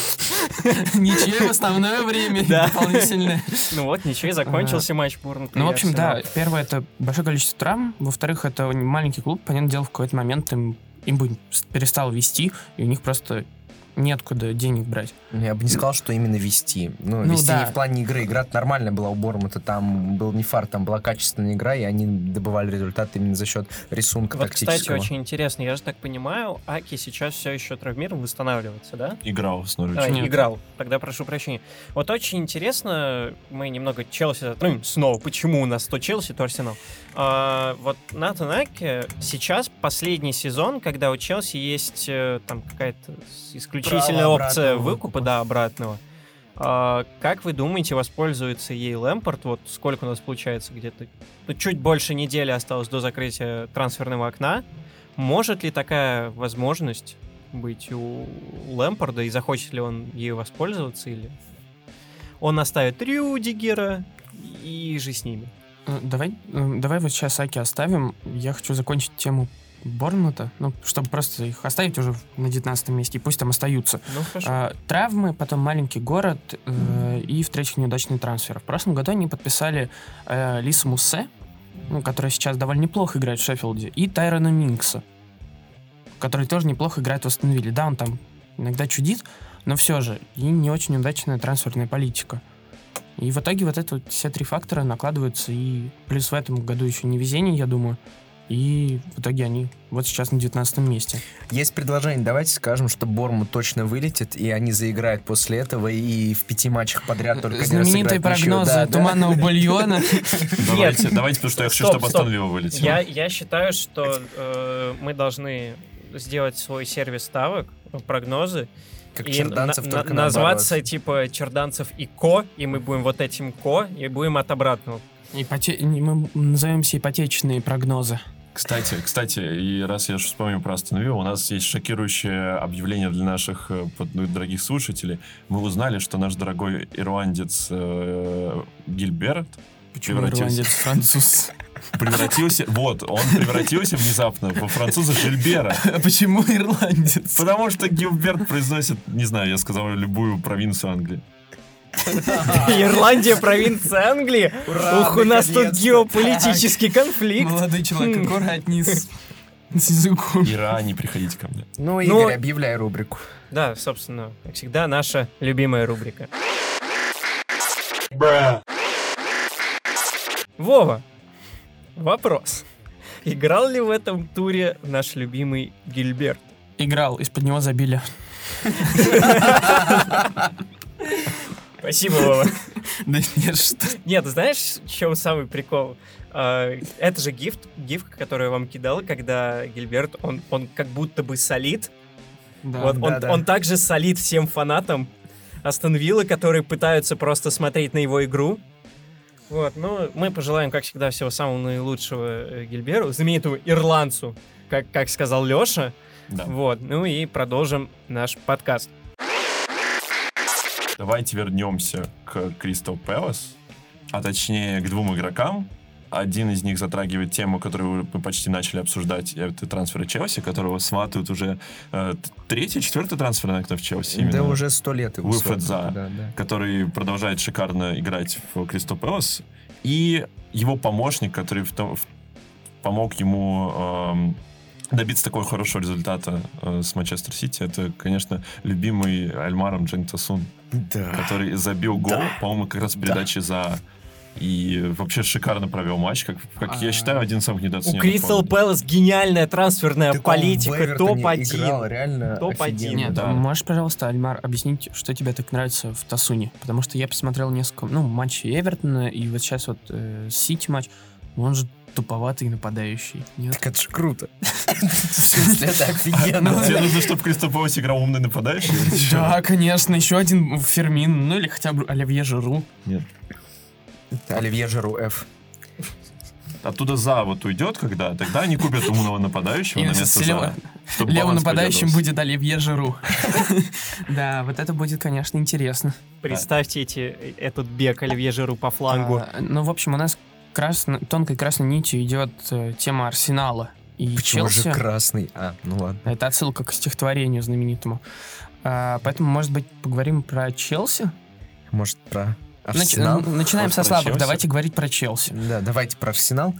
Ничьей в основное время, дополнительное. Ну вот, ничьей закончился матч Борнмута. Ну, в общем, да, первое — это большое количество травм. Во-вторых, это маленький клуб. Понятное дело, в какой-то момент им бы перестал вести, и у них просто неоткуда денег брать. Я бы не сказал, что именно вести. Ну, ну вести да. не в плане игры. Игра нормальная была у Борнмута. Там был не фарт, там была качественная игра, и они добывали результат именно за счет рисунка вот, тактического. Кстати, очень интересно. Я же так понимаю, Аки сейчас все еще травмирован, восстанавливается, да? Играл с Норвичем. А, играл. Тогда прошу прощения. Вот очень интересно, мы немного Челси затронули. Снова, почему у нас то Челси, то Арсенал. А, вот Натан Аки сейчас последний сезон, когда у Челси есть там какая-то исключительная Исключительная опция выкупа, выкупа, да, обратного. А, как вы думаете, воспользуется ей Лепорт? Вот сколько у нас получается где-то? Ну, чуть больше недели осталось до закрытия трансферного окна. Может ли такая возможность быть у Лепорта, и захочет ли он ею воспользоваться, или он оставит Рюдигера и же с ними? Давай, давай вот сейчас Аки оставим. Я хочу закончить тему Борнмута, ну, чтобы просто их оставить уже на девятнадцатом месте, и пусть там остаются. Ну, а, травмы, потом маленький город, э, и, в-третьих, неудачные трансферы. В прошлом году они подписали э, Лиса Муссе, ну, которая сейчас довольно неплохо играет в Шеффилде, и Тайрона Минкса, который тоже неплохо играет в Астон Вилле. Да, он там иногда чудит, но все же, и не очень удачная трансферная политика. И в итоге вот это вот, все три фактора накладываются, и плюс в этом году еще невезение, я думаю. И в итоге они вот сейчас на девятнадцатом месте. Есть предложение. Давайте скажем, что Борнмут точно вылетит, и они заиграют после этого, и в пяти матчах подряд только не разыграют. Знаменитые прогнозы да, Туманного да? бульона. Давайте, давайте, потому что я хочу, чтобы Астон Вилла вылетел. Я считаю, что мы должны сделать свой сервис ставок, прогнозы, как и Черданцев, на, только назваться наоборот. Типа Черданцев и Ко, и мы будем вот этим Ко, и будем от обратного. Ипоте... Мы назовемся ипотечные прогнозы. Кстати, кстати, и раз я вспомнил про Астон Виллу, у нас есть шокирующее объявление для наших дорогих слушателей. Мы узнали, что наш дорогой ирландец э, Гильберт превратился... Ирландец, француз. Превратился... Вот, он превратился внезапно во француза Жильбера. Почему ирландец? Потому что Гильберт произносит, не знаю, я сказал, любую провинцию Англии. Ирландия, провинция Англии. Ух, у нас тут геополитический конфликт. Молодой человек, аккуратней с языком. Ира, не приходите ко мне. Ну, Игорь, объявляй рубрику. Да, собственно, как всегда, наша любимая рубрика. Вова, вопрос. Играл ли в этом туре наш любимый Гильберт? Играл, из-под него забили. Спасибо, Вова. Да нет, что... Нет, знаешь, в чем самый прикол? Это же гиф, гифка, которую я вам кидал, когда Гильберт, он, он как будто бы солит. Да, вот, да, он, да. он также солит всем фанатам Астон Виллы, которые пытаются просто смотреть на его игру. Вот, ну, мы пожелаем, как всегда, всего самого наилучшего Гильберу, знаменитому ирландцу, как, как сказал Лёша. Да. Вот, ну и продолжим наш подкаст. Давайте вернемся к Crystal Palace, а точнее к двум игрокам. Один из них затрагивает тему, которую мы почти начали обсуждать, это трансферы Челси, которого сватают уже э, третий, четвертый трансфер, наверное, в Челси. Именно. Да уже сто лет его сватают. Да, да. Который продолжает шикарно играть в Crystal Palace. И его помощник, который в, в, помог ему э, добиться такого хорошего результата э, с Манчестер Сити, это, конечно, любимый Альмаром Джентасун, да. который забил гол, да. по-моему, как раз в передаче да. за... И вообще шикарно провел матч, как, как я считаю, один из самых недооцененных. У Crystal Palace гениальная трансферная так политика, топ один. Играл, реально топ один. Нет, да. Можешь, пожалуйста, Альмар, объяснить, что тебе так нравится в Тасуне? Потому что я посмотрел несколько ну, матчей Эвертона, и вот сейчас вот э, Сити матч, он же туповатый нападающий. Нет? Так это же круто. Это офигенно. Тебе нужно, чтобы Crystal Palace играл умный нападающий? Да, конечно, еще один Фермин, ну или хотя бы Оливье Жиру. Нет. Оливье Жиру Ф. Оттуда за вот уйдет, когда тогда они купят умного нападающего на место за. Левым нападающим будет Оливье Жиру. Да, вот это будет, конечно, интересно. Представьте этот бег Оливье Жиру по флангу. Ну, в общем, у нас тонкой красной нитью идет тема Арсенала и Челси. Почему же красный? А, ну ладно. Это отсылка к стихотворению знаменитому. Поэтому, может быть, поговорим про Челси? Может, про... Нач- начинаем со слабых, давайте говорить про Челси. Да, давайте про Арсенал.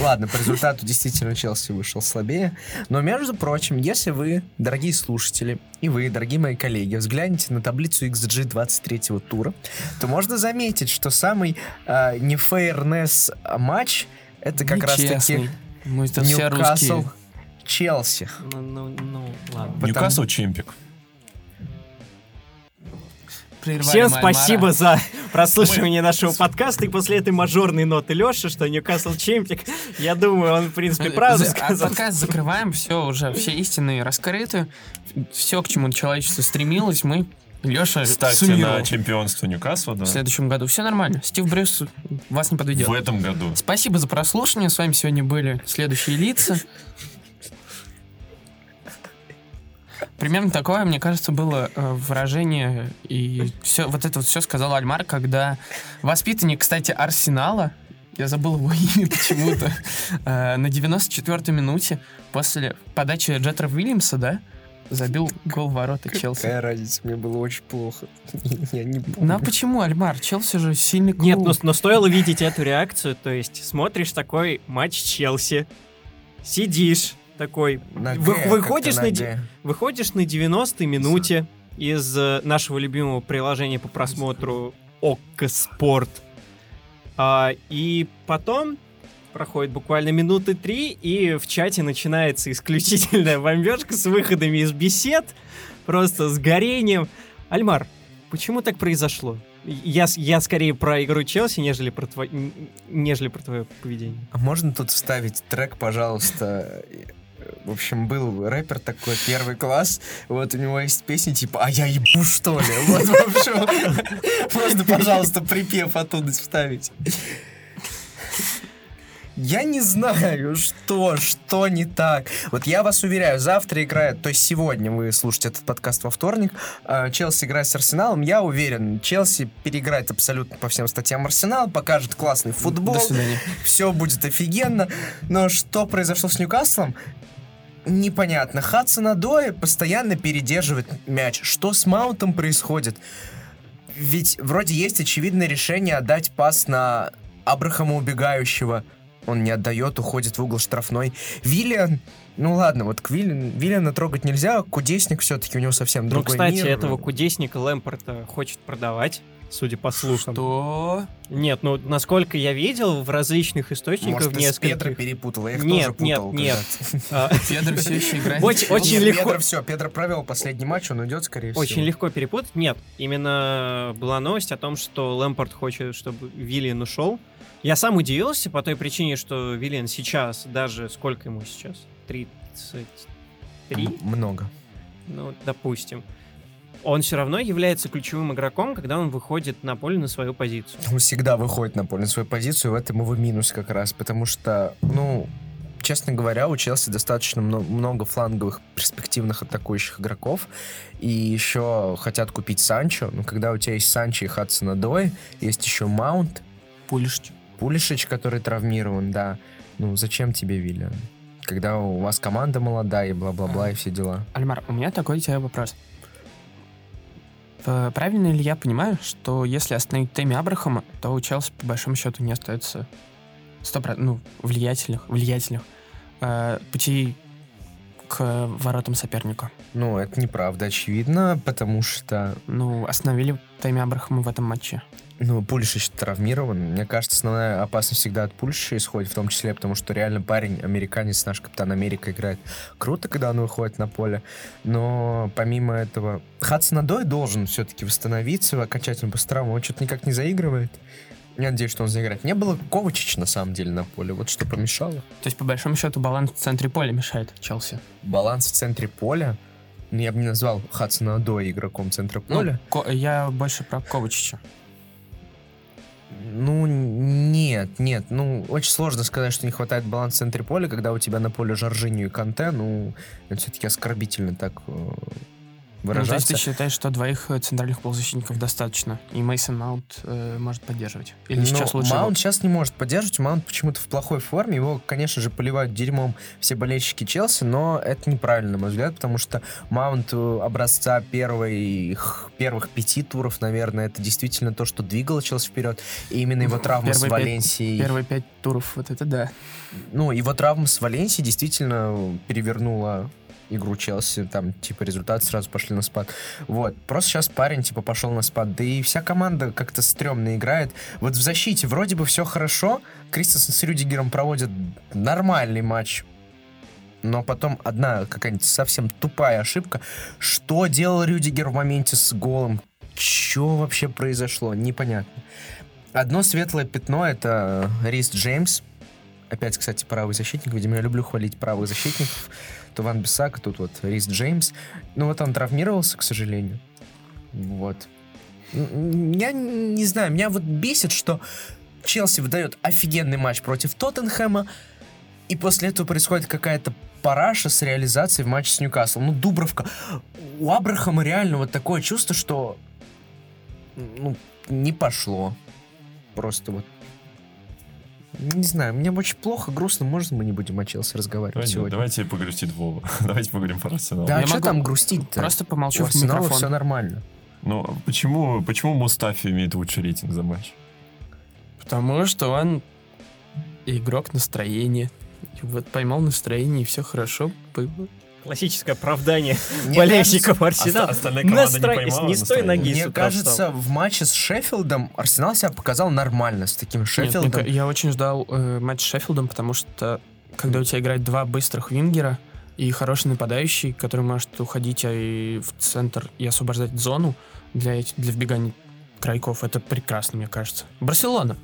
Ладно, по результату действительно Челси вышел слабее. Но, между прочим, если вы, дорогие слушатели, и вы, дорогие мои коллеги, взгляните на таблицу икс джи двадцать третьего тура, то можно заметить, что самый э, нефейрнес матч это как нечестный. Раз таки Ньюкасл Челси. Ну, ну, ну, ладно. Ньюкасл Чемпик. Всем спасибо за прослушивание нашего подкаста. И после этой мажорной ноты Лёши, что Ньюкасл Чемпик, я думаю, он, в принципе, правду сказал. Подкаст закрываем, все уже, все истины раскрыты. Все, к чему человечество стремилось, мы... Лёша ставьте суммировал. На чемпионство Ньюкасла, да. В следующем году. Все нормально. Стив Брюс вас не подведет. В этом году. Спасибо за прослушивание. С вами сегодня были следующие лица. Примерно такое, мне кажется, было э, выражение, и все, вот это вот все сказал Альмар, когда воспитанник, кстати, Арсенала, я забыл его имя почему-то, э, на девяносто четвёртой минуте после подачи Джетра Уильямса, да, забил гол в ворота Челси. Какая разница, мне было очень плохо. Я не помню. Ну а почему, Альмар? Челси же сильный клуб. Нет, но, но стоило видеть эту реакцию, то есть смотришь такой матч Челси, сидишь, такой, на Вы, выходишь, на, на выходишь на девяностой минуте из э, нашего любимого приложения по просмотру ОККО Спорт. А, и потом проходит буквально минуты три, и в чате начинается исключительная бомбежка с выходами из бесед, просто с горением. Альмар, почему так произошло? Я, я скорее про игру Челси, нежели про, тво... нежели про твое поведение. А можно тут вставить трек, пожалуйста? В общем, был рэпер такой, первый класс, вот у него есть песня типа «А я ебу, что ли?» Вот, в общем, можно, пожалуйста, припев оттуда вставить. Я не знаю, что, что не так. Вот я вас уверяю, завтра играет, то есть сегодня вы слушаете этот подкаст во вторник, Челси играет с Арсеналом, я уверен, Челси переиграет абсолютно по всем статьям Арсенал, покажет классный футбол, все будет офигенно, но что произошло с Ньюкаслом? Непонятно. Хадсон-Одой постоянно передерживает мяч. Что с Маунтом происходит? ведь вроде есть очевидное решение отдать пас на Абрахама убегающего. Он не отдает, уходит в угол штрафной. Виллиан, ну ладно, вот к Виллиан, Виллиана трогать нельзя, Кудесник все-таки у него совсем другой, ну, кстати, мир. Этого Кудесника Лэмпарда хочет продавать, судя по слухам. Что? Нет, ну, насколько я видел, в различных источниках... Может, нескольких... Педро перепутал, я их нет, тоже путал. Нет, нет, нет. Педро все еще играет. Очень легко. Педро все, Педро провел последний матч, он уйдет, скорее всего. Очень легко перепутать. Нет, именно была новость о том, что Лэмпард хочет, чтобы Виллиан ушел. Я сам удивился по той причине, что Виллиан сейчас даже... Сколько ему сейчас? тридцать три? Много. Ну, допустим. Он все равно является ключевым игроком, когда он выходит на поле на свою позицию. Он всегда выходит на поле на свою позицию, и в этом его минус как раз, потому что, ну, честно говоря, у Челси достаточно много фланговых перспективных атакующих игроков, и еще хотят купить Санчо, но когда у тебя есть Санчо и Хадсон-Одой, есть еще Маунт. Пулишич. Пулишич, который травмирован, да. Ну, зачем тебе Виллиан? Когда у вас команда молодая, и бла-бла-бла, и все дела. Альмар, у меня такой тебе вопрос. Правильно ли я понимаю, что если остановить Тэмми Абрахама, то у Челси по большому счету не остается сто процентов ну, влиятельных, влиятельных э, путей к воротам соперника? Ну, это неправда, очевидно, потому что... Ну, остановили Тэмми Абрахама в этом матче. Ну, Пульшич травмирован. Мне кажется, основная опасность всегда от Пульшича исходит, в том числе потому, что реально парень, американец, наш Капитан Америка, играет круто, когда он выходит на поле. Но помимо этого, Хадсон-Одой должен все-таки восстановиться окончательно после травмы. Он что-то никак не заигрывает. Я надеюсь, что он заиграет. Не было Ковачича, на самом деле, на поле. Вот что помешало. То есть, по большому счету, баланс в центре поля мешает Челси? Баланс в центре поля? Ну, я бы не назвал Хадсона-Одой игроком центра поля. Ну, ко- я больше про Ковачича. Ну, нет, нет, ну, очень сложно сказать, что не хватает баланса в центре поля, когда у тебя на поле Жоржиньо и Канте, ну, это все-таки оскорбительно так выражаться. Ну, то есть ты считаешь, что двоих центральных полузащитников достаточно, и Мейсон Маунт э, может поддерживать? Или ну, сейчас лучше? Маунт сейчас не может поддерживать, Маунт почему-то в плохой форме, его, конечно же, поливают дерьмом все болельщики Челси, но это неправильно, на мой взгляд, потому что Маунт образца первых, первых пяти туров, наверное, это действительно то, что двигало Челси вперед, и именно его травма первые с Валенсией... Пять, первые пять туров, вот это да. Ну, его травма с Валенсией действительно перевернула игру Челси, там, типа, результаты сразу пошли на спад. Вот. Просто сейчас парень, типа, пошел на спад. Да и вся команда как-то стрёмно играет. Вот в защите вроде бы все хорошо. Кристенсен с Рюдигером проводят нормальный матч. Но потом одна какая-нибудь совсем тупая ошибка. Что делал Рюдигер в моменте с голом? Чё вообще произошло? Непонятно. Одно светлое пятно — это Рис Джеймс. Опять, кстати, правый защитник. Видимо, я люблю хвалить правых защитников. То Ван Бисак, тут вот Рис Джеймс. Ну вот он травмировался, к сожалению. Вот. Я не знаю, меня вот бесит, что Челси выдает офигенный матч против Тоттенхэма, и после этого происходит какая-то параша с реализацией в матче с Ньюкаслом. Ну, Дубровка. У Абрахама реально вот такое чувство, что ну, не пошло. Просто вот. Не знаю, мне очень плохо, грустно. Можно мы не будем о Челси разговаривать сегодня? Давайте погрустит Вова. Давайте поговорим про Арсенал. Да, а что там грустить-то? Просто помолчу в микрофон. Все нормально. Ну, почему, почему Мустафи имеет лучший рейтинг за матч? Потому что он игрок настроения. Вот поймал настроение, и все хорошо было. Классическое оправдание болельщиков Арсенала. Остальная команда не поймала. Не с той ноги. Мне кажется, в матче с Шеффилдом Арсенал себя показал нормально с таким Шеффилдом. Я очень ждал матч с Шеффилдом, потому что когда у тебя играют два быстрых вингера и хороший нападающий, который может уходить в центр и освобождать зону для вбегания крайков, это прекрасно, мне кажется. Барселона.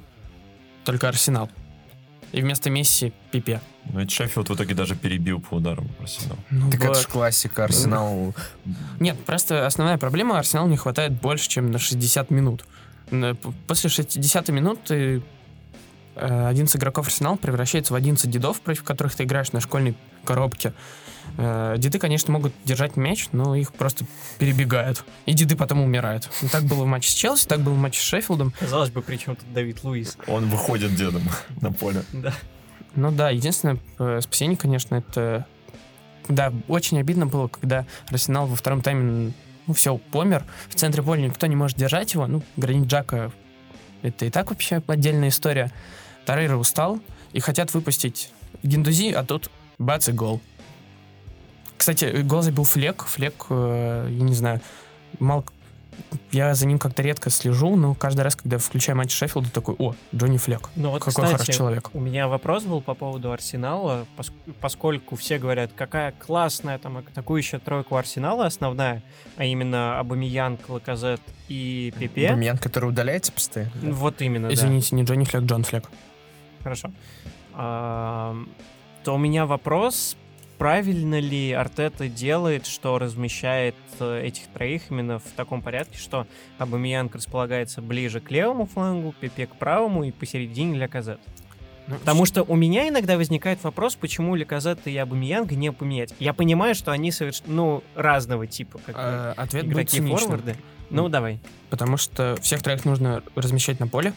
Только Арсенал. И вместо Месси Пипе. Ну, ведь Шеффилд в итоге даже перебил по ударам Арсенал. Ну, так вот. Это же классика, Арсенал... Нет, просто основная проблема, Арсеналу не хватает больше, чем на шестьдесят минут. После шестидесятой минуты одиннадцать игроков Арсенала превращается в одиннадцать дедов, против которых ты играешь на школьной коробке. Деды, конечно, могут держать мяч, но их просто перебегают. И деды потом умирают. И так было в матче с Челси, так было в матче с Шеффилдом. Казалось бы, при чем тут Давид Луиз? Он выходит дедом на поле. Да. Ну да, единственное спасение, конечно, это... Да, очень обидно было, когда Арсенал во втором тайме ну все, помер. В центре поля никто не может держать его. Ну, Гранит Джака, это и так вообще отдельная история. Торрейра устал и хотят выпустить Гендузи, а тут бац и гол. Кстати, гол забил Флек. Флек, э, я не знаю, мало... я за ним как-то редко слежу, но каждый раз, когда включаю матч Шеффилда, такой: о, Джонни Флек, ну вот, какой, кстати, хороший человек. У меня вопрос был по поводу Арсенала, пос- поскольку все говорят, какая классная там атакующая тройка у Арсенала основная, а именно Абамиянг, Лаказет и Пепе. Абамиянг, который удаляется постоянно? Да? Вот именно, Извините, да. не Джонни Флек, Джон Флек. Хорошо. А, то у меня вопрос... Правильно ли Артета делает, что размещает этих троих именно в таком порядке, что Абамиянг располагается ближе к левому флангу, Пепе к правому и посередине Лаказет? Ну, Потому что... что у меня иногда возникает вопрос, почему Лаказета и Абамиянга не поменять. Я понимаю, что они совершенно ну, разного типа, как а, ответ игроки форварды. Ну, ну, давай. Потому что всех троих нужно размещать на поле.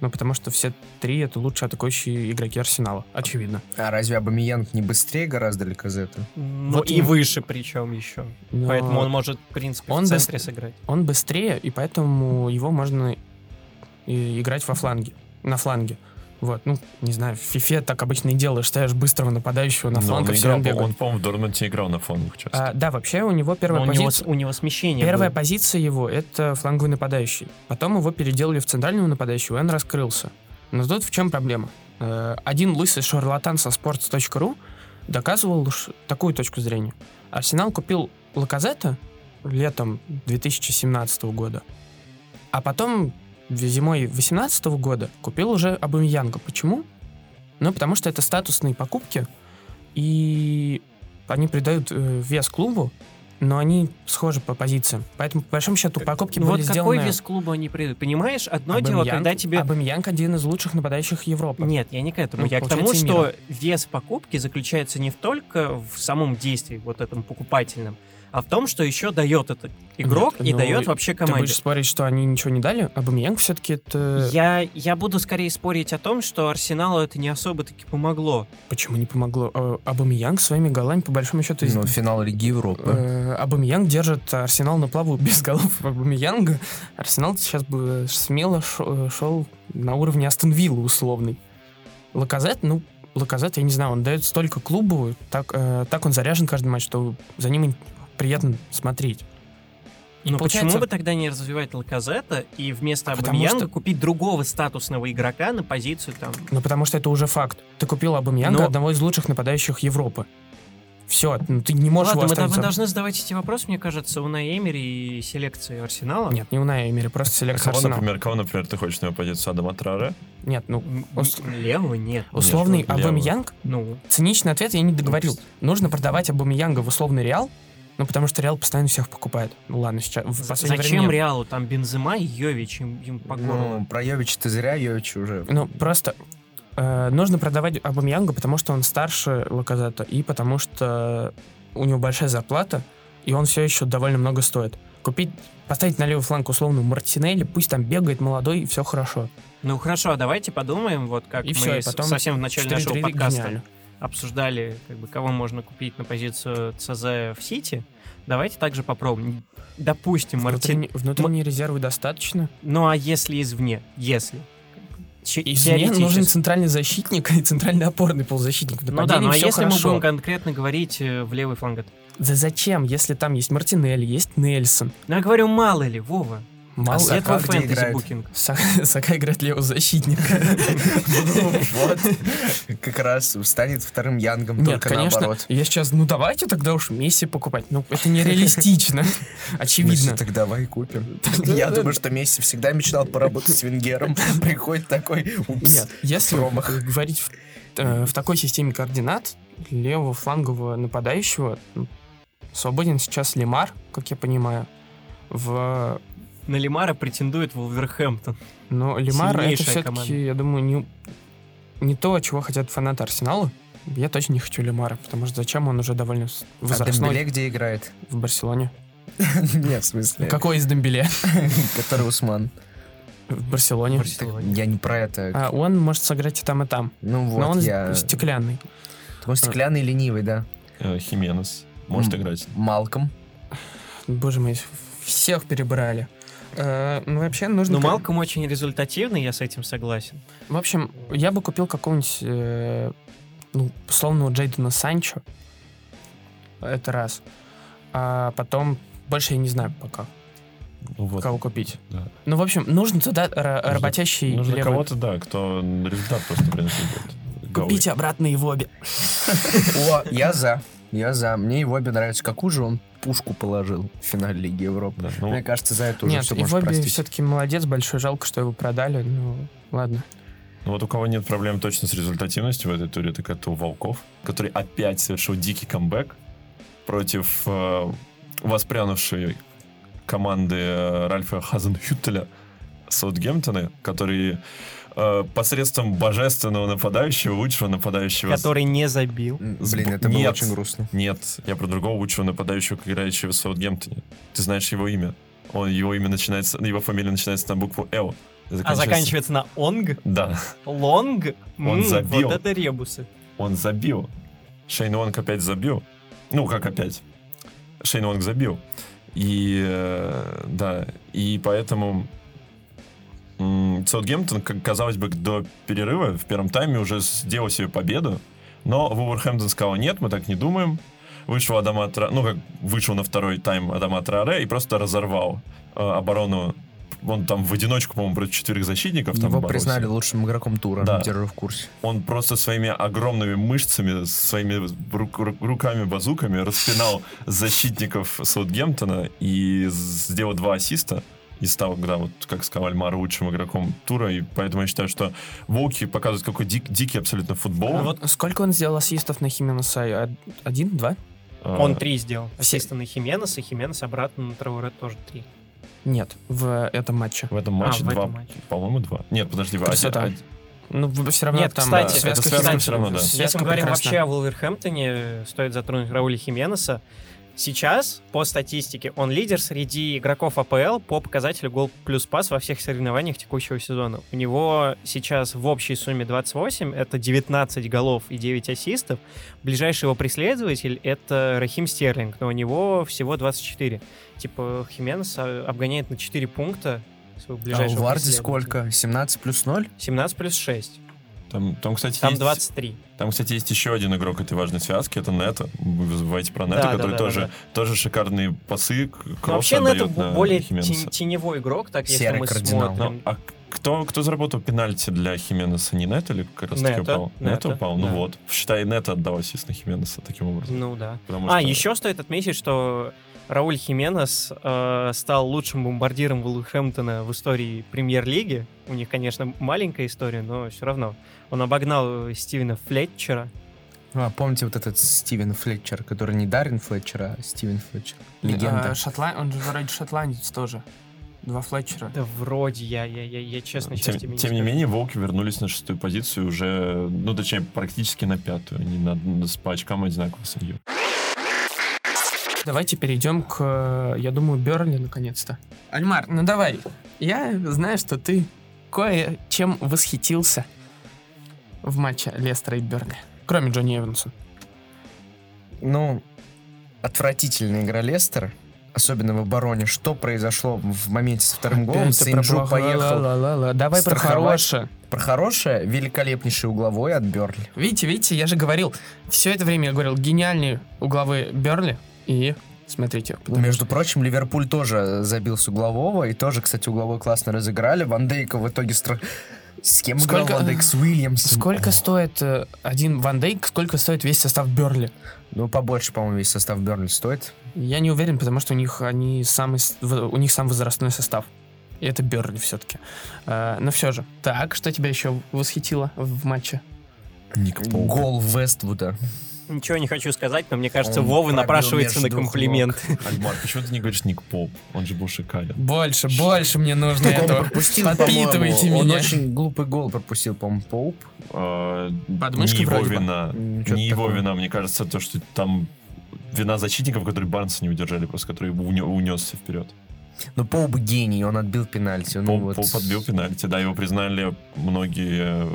Ну, потому что все три — это лучшие атакующие игроки Арсенала, очевидно. А разве Абамиянг не быстрее гораздо Лаказета? Ну, вот и он... выше причем еще. Но... Поэтому он может, в принципе, он в центре быстр... сыграть. Он быстрее, и поэтому его можно и играть во фланге, на фланге. Вот, ну, не знаю, в FIFA так обычно и делаешь, ставишь быстрого нападающего на фланг, и все он бегает. Он, по-моему, в Дормунте играл на флангах часто. А, да, вообще у него первая позиция... У него, у него смещение Первая было. Позиция его — это фланговый нападающий. Потом его переделали в центрального нападающего, и он раскрылся. Но тут в чем проблема? Один лысый шарлатан со спортс точка ру доказывал такую точку зрения. Арсенал купил Лаказета летом две тысячи семнадцатого года, а потом... зимой две тысячи восемнадцатого года купил уже Абамиянга. Почему? Ну, потому что это статусные покупки, и они придают э, вес клубу, но они схожи по позициям. Поэтому, по большому счету, покупки вот были сделаны... Вот какой вес клубу они придают? Понимаешь, одно Абамиянг, дело, когда тебе... Абамиянг — один из лучших нападающих Европы. Нет, я не к этому. Ну, я к тому, что мира. Вес покупки заключается не только в самом действии, вот этом покупательном, а в том, что еще дает этот игрок. Нет, и ну, дает вообще команде. Ты будешь спорить, что они ничего не дали? Абамиянг все-таки это... Я, я буду скорее спорить о том, что Арсеналу это не особо-таки помогло. Почему не помогло? Абамиянг своими голами, по большому счету... Ну, из... финал Лиги Европы. Абамиянг держит Арсенал на плаву. Без голов Абамиянга Арсенал сейчас бы смело шел на уровне Астон Виллы условный. Лаказет, ну... Лаказет, я не знаю, он дает столько клубу, так, э, так он заряжен каждый матч, что за ним... приятно смотреть. И Но получается... почему бы тогда не развивать Лаказета и вместо а Абамиянга что... купить другого статусного игрока на позицию там? Ну, потому что это уже факт. Ты купил Абамиянга, Но... одного из лучших нападающих Европы. Все, ну, ты не можешь... Ладно, его оставить... мы, мы должны задавать эти вопросы, мне кажется, у Наи Эмери и селекции Арсенала. Нет, не у Наи Эмери, просто селекция а кого, Арсенала. Например, кого, например, ты хочешь на его позицию? Адама Траоре? Нет, ну... Ус... Левого нет. Условный нет, Абамиянг? Ну. Циничный ответ я не договорил. Ну, нужно продавать Абамиянга в условный Реал. Ну, потому что Реал постоянно всех покупает. Ну, ладно, сейчас... В последнее Зачем время... Реалу? Там Бензема и Йович им, им по горло. Ну, про Йовича-то зря, Йович уже... Ну, просто э, нужно продавать Абамиянга, потому что он старше Лаказета, и потому что у него большая зарплата, и он все еще довольно много стоит. Купить, поставить на левый фланг условно Мартинелли, пусть там бегает молодой, и все хорошо. Ну, хорошо, давайте подумаем, вот как и мы все, и потом совсем в начале нашего подкаста... Гениально. Обсуждали, как бы, кого можно купить на позицию ЦЗ в Сити. Давайте также попробуем. Допустим, Мартин... Внутренние, внутренние М... резервы достаточно. Ну, а если извне? Если. Ч- извне нужен центральный защитник и центральный опорный полузащитник. Ну да, ну а если хорошо. Мы будем конкретно говорить в левый фланг? Да зачем, если там есть Мартинелли, есть Нельсон? Ну, я говорю, мало ли, Вова. Мало а Сака где играет? Сака играет левого защитника. Вот. Как раз станет вторым Янгом, только наоборот. Я сейчас, ну давайте тогда уж Месси покупать. Ну, это нереалистично. Очевидно. Так давай купим. Я думаю, что Месси всегда мечтал поработать с Венгером. Приходит такой, упс, промах. Если говорить в такой системе координат левого флангового нападающего, свободен сейчас Лемар, как я понимаю, в... На Лемара претендует Вулверхэмптон. Но Лемар — это все-таки, команда. Я думаю, не, не то, чего хотят фанаты Арсенала. Я точно не хочу Лемара, потому что зачем, он уже довольно возрастной. А Дембеле где играет? В Барселоне. Нет, в смысле. Какой из Дембеле? Который Усман. В Барселоне. Я не про это. А он может сыграть и там, и там. Ну вот, но он стеклянный. Он стеклянный и ленивый, да. Хименес может играть. Малком. Боже мой, всех перебрали. Э, ну, вообще нужно... Ну, Малком очень результативный, я с этим согласен. В общем, я бы купил какого-нибудь, э, ну, условного Джейдена Санчо. Это раз. А потом больше я не знаю пока, вот, кого купить. Да. Ну, в общем, нужно туда р- нужно, работящий... Нужно левый... кого-то, да, кто результат просто приносит. Купите обратно Ивоби. О, я за. Я за. Мне Ивоби нравится. Какую же он пушку положил в финале Лиги Европы. Да, ну... Мне кажется, за это уже нет, все можно простить. Нет, Ивоби все-таки молодец большой. Жалко, что его продали. Ну, ладно. Ну вот у кого нет проблем точно с результативностью в этой туре, так это у Волков, который опять совершил дикий камбэк против э, воспрянувшей команды э, Ральфа Хазенхютеля Саутгемптона, который э, посредством божественного нападающего, лучшего нападающего... Который не забил. Блин, это было нет, очень грустно. Нет, я про другого лучшего нападающего, играющего в Саутгемптоне. Ты знаешь его имя. Он, его имя начинается, его фамилия начинается на букву «Л». Заканчивается... А заканчивается на «онг»? Да. «Лонг»? Он забил. Вот это ребусы. Он забил. Шейн Лонг опять забил. Ну, как опять? Шейн Лонг забил. И, э, да, и поэтому м- Саутгемптон, казалось бы, до перерыва в первом тайме уже сделал себе победу, но Вулверхэмптон сказал, нет, мы так не думаем. Вышел Адама Траоре, ну, как вышел на второй тайм Адама Траоре и просто разорвал э, оборону. Он там в одиночку, по-моему, против четверых защитников там боролся. Его признали лучшим игроком тура, да. Держу в курсе. Он просто своими огромными мышцами, своими рук, рук, руками-базуками распинал защитников Саутгемптона и сделал два ассиста. И стал, да, вот, как сказал Альмар, лучшим игроком тура. И поэтому я считаю, что Волки показывают какой дик, дикий абсолютно футбол. А вот сколько он сделал ассистов на Хименеса? Один? Два? А... Он три сделал. Ассисты на Хименеса, Хименес обратно на Трауре тоже три. Нет, в этом матче. В этом матче а, два. Этом матче. По-моему, два. Нет, подожди, один. А, ну, все равно нет, там кстати, да, связка, связка все равно, да. Если мы говорим вообще о Вулверхэмптоне, стоит затронуть Рауля Хименеса. Сейчас, по статистике, он лидер среди игроков АПЛ по показателю гол плюс пас во всех соревнованиях текущего сезона. У него сейчас в общей сумме двадцать восемь, это девятнадцать голов и девять ассистов. Ближайший его преследователь — это Рахим Стерлинг, но у него всего двадцать четыре. Типа Хименес обгоняет на четыре пункта своего ближайшего а у Варди сколько? семнадцать плюс ноль? семнадцать плюс шесть. Там, там, кстати, там есть, двадцать три. Там, кстати, есть еще один игрок этой важной связки, это Нето. Вы забываете про Нето, да, который да, да, тоже, да. тоже шикарные пасы, кроссы вообще отдает. Вообще Нето более тен- теневой игрок, так если серый мы кардинал. Смотрим. Но, а кто, кто заработал пенальти для Хименеса? Не Нето или как раз таки упал? Нето упал, ну да. Вот. Считай, Нето отдал ассист на Хименеса таким образом. Ну да. Потому а, что... еще стоит отметить, что Рауль Хименес э, стал лучшим бомбардиром Вулверхэмптона в истории премьер-лиги. У них, конечно, маленькая история, но все равно. Он обогнал Стивена Флетчера. А, помните вот этот Стивен Флетчер, который не Даррен Флетчер, а Стивен Флетчер? Легенда. А, Шотланд... Он же вроде шотландец тоже. Два Флетчера. Да вроде, я, я, я, я честно сейчас тем, тебе не Тем не менее, Волки вернулись на шестую позицию уже, ну, точнее, практически на пятую. Они на, с по очкам одинаково с Нью. Давайте перейдем к, я думаю, Бёрнли наконец-то. Альмар, ну давай. Я знаю, что ты кое-чем восхитился в матче Лестера и Бёрнли. Кроме Джонни Эванса. Ну, отвратительная игра Лестера. Особенно в обороне. Что произошло в моменте со вторым голом? Сен-Джу поехал. Ла, ла, ла. Давай про хорошее. Про хорошее, великолепнейший угловой от Бёрнли. Видите, видите, я же говорил. Все это время я говорил, гениальные угловые Бёрнли. И смотрите. Между что... прочим, Ливерпуль тоже забил с углового. И тоже, кстати, угловой классно разыграли. Ван Дейка в итоге... Стро... С кем сколько... играл Ван Дейк? С Уильямсом. Сколько стоит э, один Ван Дейк? Сколько стоит весь состав Бёрнли? Ну, побольше, по-моему, весь состав Бёрнли стоит. Я не уверен, потому что у них, они самый, у них сам возрастной состав. И это Бёрнли все-таки. Э, но все же. Так, что тебя еще восхитило в матче? Гол Вествуда. Ничего не хочу сказать, но мне кажется, он Вова напрашивается на комплимент. Альмар, почему ты не говоришь Ник Поп? Он же был шикарен. Больше, больше мне нужно этого. Подпитывайте меня. Он очень глупый гол пропустил, по-моему, Поп. Не его вина. Не его вина, мне кажется, то, что там вина защитников, которые Барнса не удержали, просто который унесся вперед. Но Поп гений, он отбил пенальти. Поп отбил пенальти, да, его признали многие...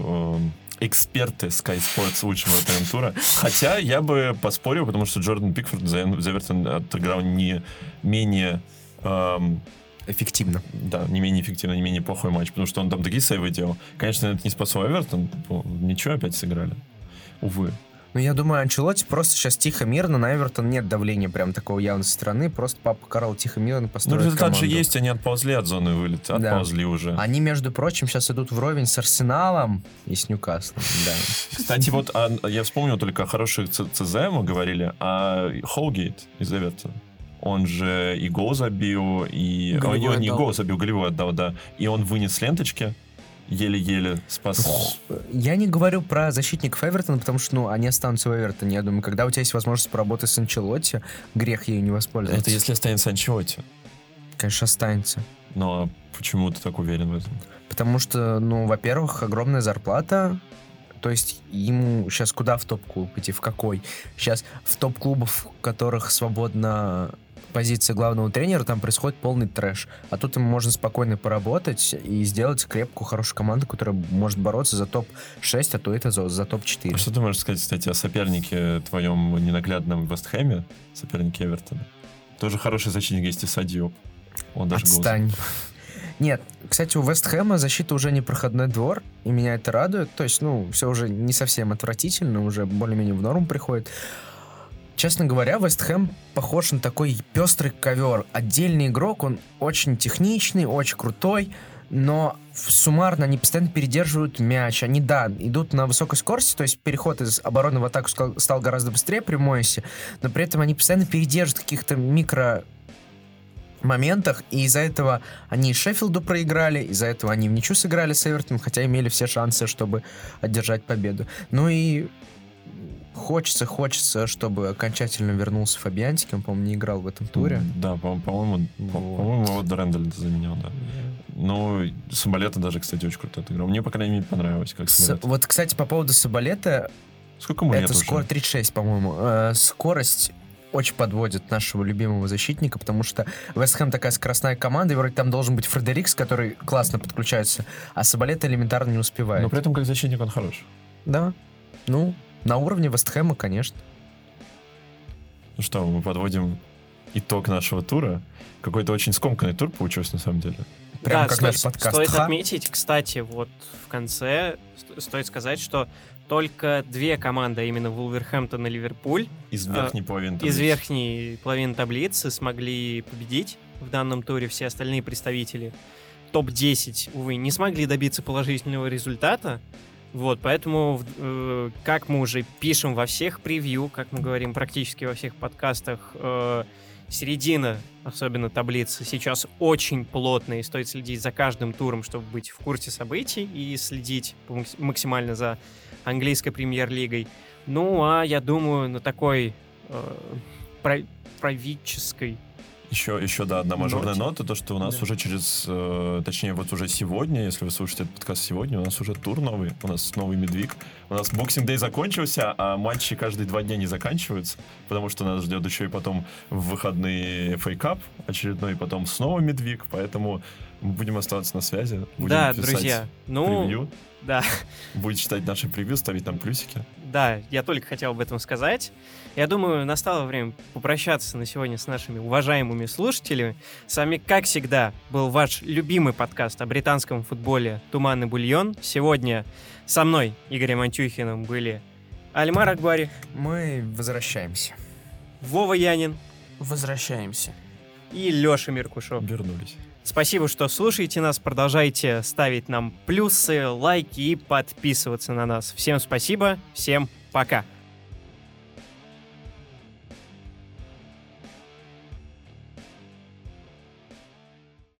эксперты Sky Sports лучшего вратарем тура. Хотя я бы поспорил, потому что Джордан Пикфорд за Эвертон отыграл не менее эм, эффективно. Да, не менее эффективно, не менее плохой матч, потому что он там такие сейвы делал. Конечно, это не спасло Эвертон, ничего, опять сыграли. Увы. Ну, я думаю, Анчелотти просто сейчас тихо, мирно. На Эвертон нет давления прям такого явно со стороны. Просто папа Карл тихо, мирно построит команду. Ну, результат же есть, они отползли от зоны вылета. Отползли да. уже. Они, между прочим, сейчас идут вровень с Арсеналом и с Ньюкаслом. Да. Кстати, вот а, я вспомнил только о хороших ЦЗ, мы говорили, а Холгейт из Эвертона. Он же и гол забил, и... О, не, не гол забил, голевой отдал, да. И он вынес ленточки. Еле-еле спас. Я не говорю про защитников Эвертона, потому что ну, они останутся в Эвертоне. Я думаю, когда у тебя есть возможность поработать с Анчелотти, грех ею не воспользоваться. Это если останется Анчелотти. Конечно, останется. Но почему ты так уверен в этом? Потому что, ну, во-первых, огромная зарплата. То есть ему сейчас куда в топ-клуб идти? В какой? Сейчас в топ-клубов, в которых свободно... позиции главного тренера, там происходит полный трэш. А тут ему можно спокойно поработать и сделать крепкую, хорошую команду, которая может бороться за топ шесть, а то это за, за топ четыре. А что ты можешь сказать, кстати, о сопернике твоем ненаглядном Вестхэме, сопернике Эвертона? Тоже хороший защитник есть и Садио. Он даже Отстань. Голос. Нет, кстати, у Вестхэма защита уже не проходной двор, и меня это радует. То есть, ну, все уже не совсем отвратительно, уже более-менее в норму приходит. Честно говоря, Вест Хэм похож на такой пестрый ковер. Отдельный игрок, он очень техничный, очень крутой, но суммарно они постоянно передерживают мяч. Они, да, идут на высокой скорости, то есть переход из обороны в атаку стал гораздо быстрее при Мойсе, но при этом они постоянно передерживают в каких-то микро... моментах, и из-за этого они и Шеффилду проиграли, из-за этого они в ничью сыграли с Эвертоном, хотя имели все шансы, чтобы одержать победу. Ну и... Хочется, хочется, чтобы окончательно вернулся Фабиантик. Он, по-моему, не играл в этом туре. Да, по- по-моему, вот. по-моему, его Дрендель заменял, да. Ну, Соболета даже, кстати, очень круто отыграл. Мне, по крайней мере, понравилось, как Соболета. С- вот, кстати, по поводу Соболета. Сколько ему лет уже? Это скорость тридцать шесть, по-моему. Э- скорость очень подводит нашего любимого защитника, потому что Вест Хэм такая скоростная команда, и вроде там должен быть Фредерикс, который классно подключается, а Соболета элементарно не успевает. Но при этом как защитник он хорош. Да. Ну... На уровне Вестхэма, конечно. Ну что, мы подводим итог нашего тура. Какой-то очень скомканный тур получился, на самом деле. Прямо да, как сто... наш подкаст. Стоит Ха. отметить, кстати, вот в конце стоит сказать, что только две команды, именно Вулверхэмптон и Ливерпуль, из верхней половины таблицы, из верхней половины таблицы смогли победить в данном туре. Все остальные представители топ десять, увы, не смогли добиться положительного результата. Вот, поэтому, э, как мы уже пишем во всех превью, как мы говорим практически во всех подкастах, э, середина, особенно таблицы, сейчас очень плотная, и стоит следить за каждым туром, чтобы быть в курсе событий и следить максимально за английской премьер-лигой. Ну, а я думаю, на такой э, правительской... Еще, еще, да, одна мажорная нота, то, что у нас да. уже через, э, точнее, вот уже сегодня, если вы слушаете этот подкаст сегодня, у нас уже тур новый, у нас новый медвиг. У нас Boxing Day закончился, а матчи каждые два дня не заканчиваются, потому что нас ждет еще и потом в выходные эф эй Cup очередной, и потом снова медвиг, поэтому мы будем оставаться на связи, будем да, писать друзья, ну, превью, да. будем читать наши превью, ставить нам плюсики. Да, я только хотел об этом сказать. Я думаю, настало время попрощаться на сегодня с нашими уважаемыми слушателями. С вами, как всегда, был ваш любимый подкаст о британском футболе «Туманный бульон». Сегодня со мной, Игорем Антюхиным, были Альмар Акбари. Мы возвращаемся. Вова Янин. Возвращаемся. И Лёша Меркушов. Вернулись. Спасибо, что слушаете нас. Продолжайте ставить нам плюсы, лайки и подписываться на нас. Всем спасибо, всем пока.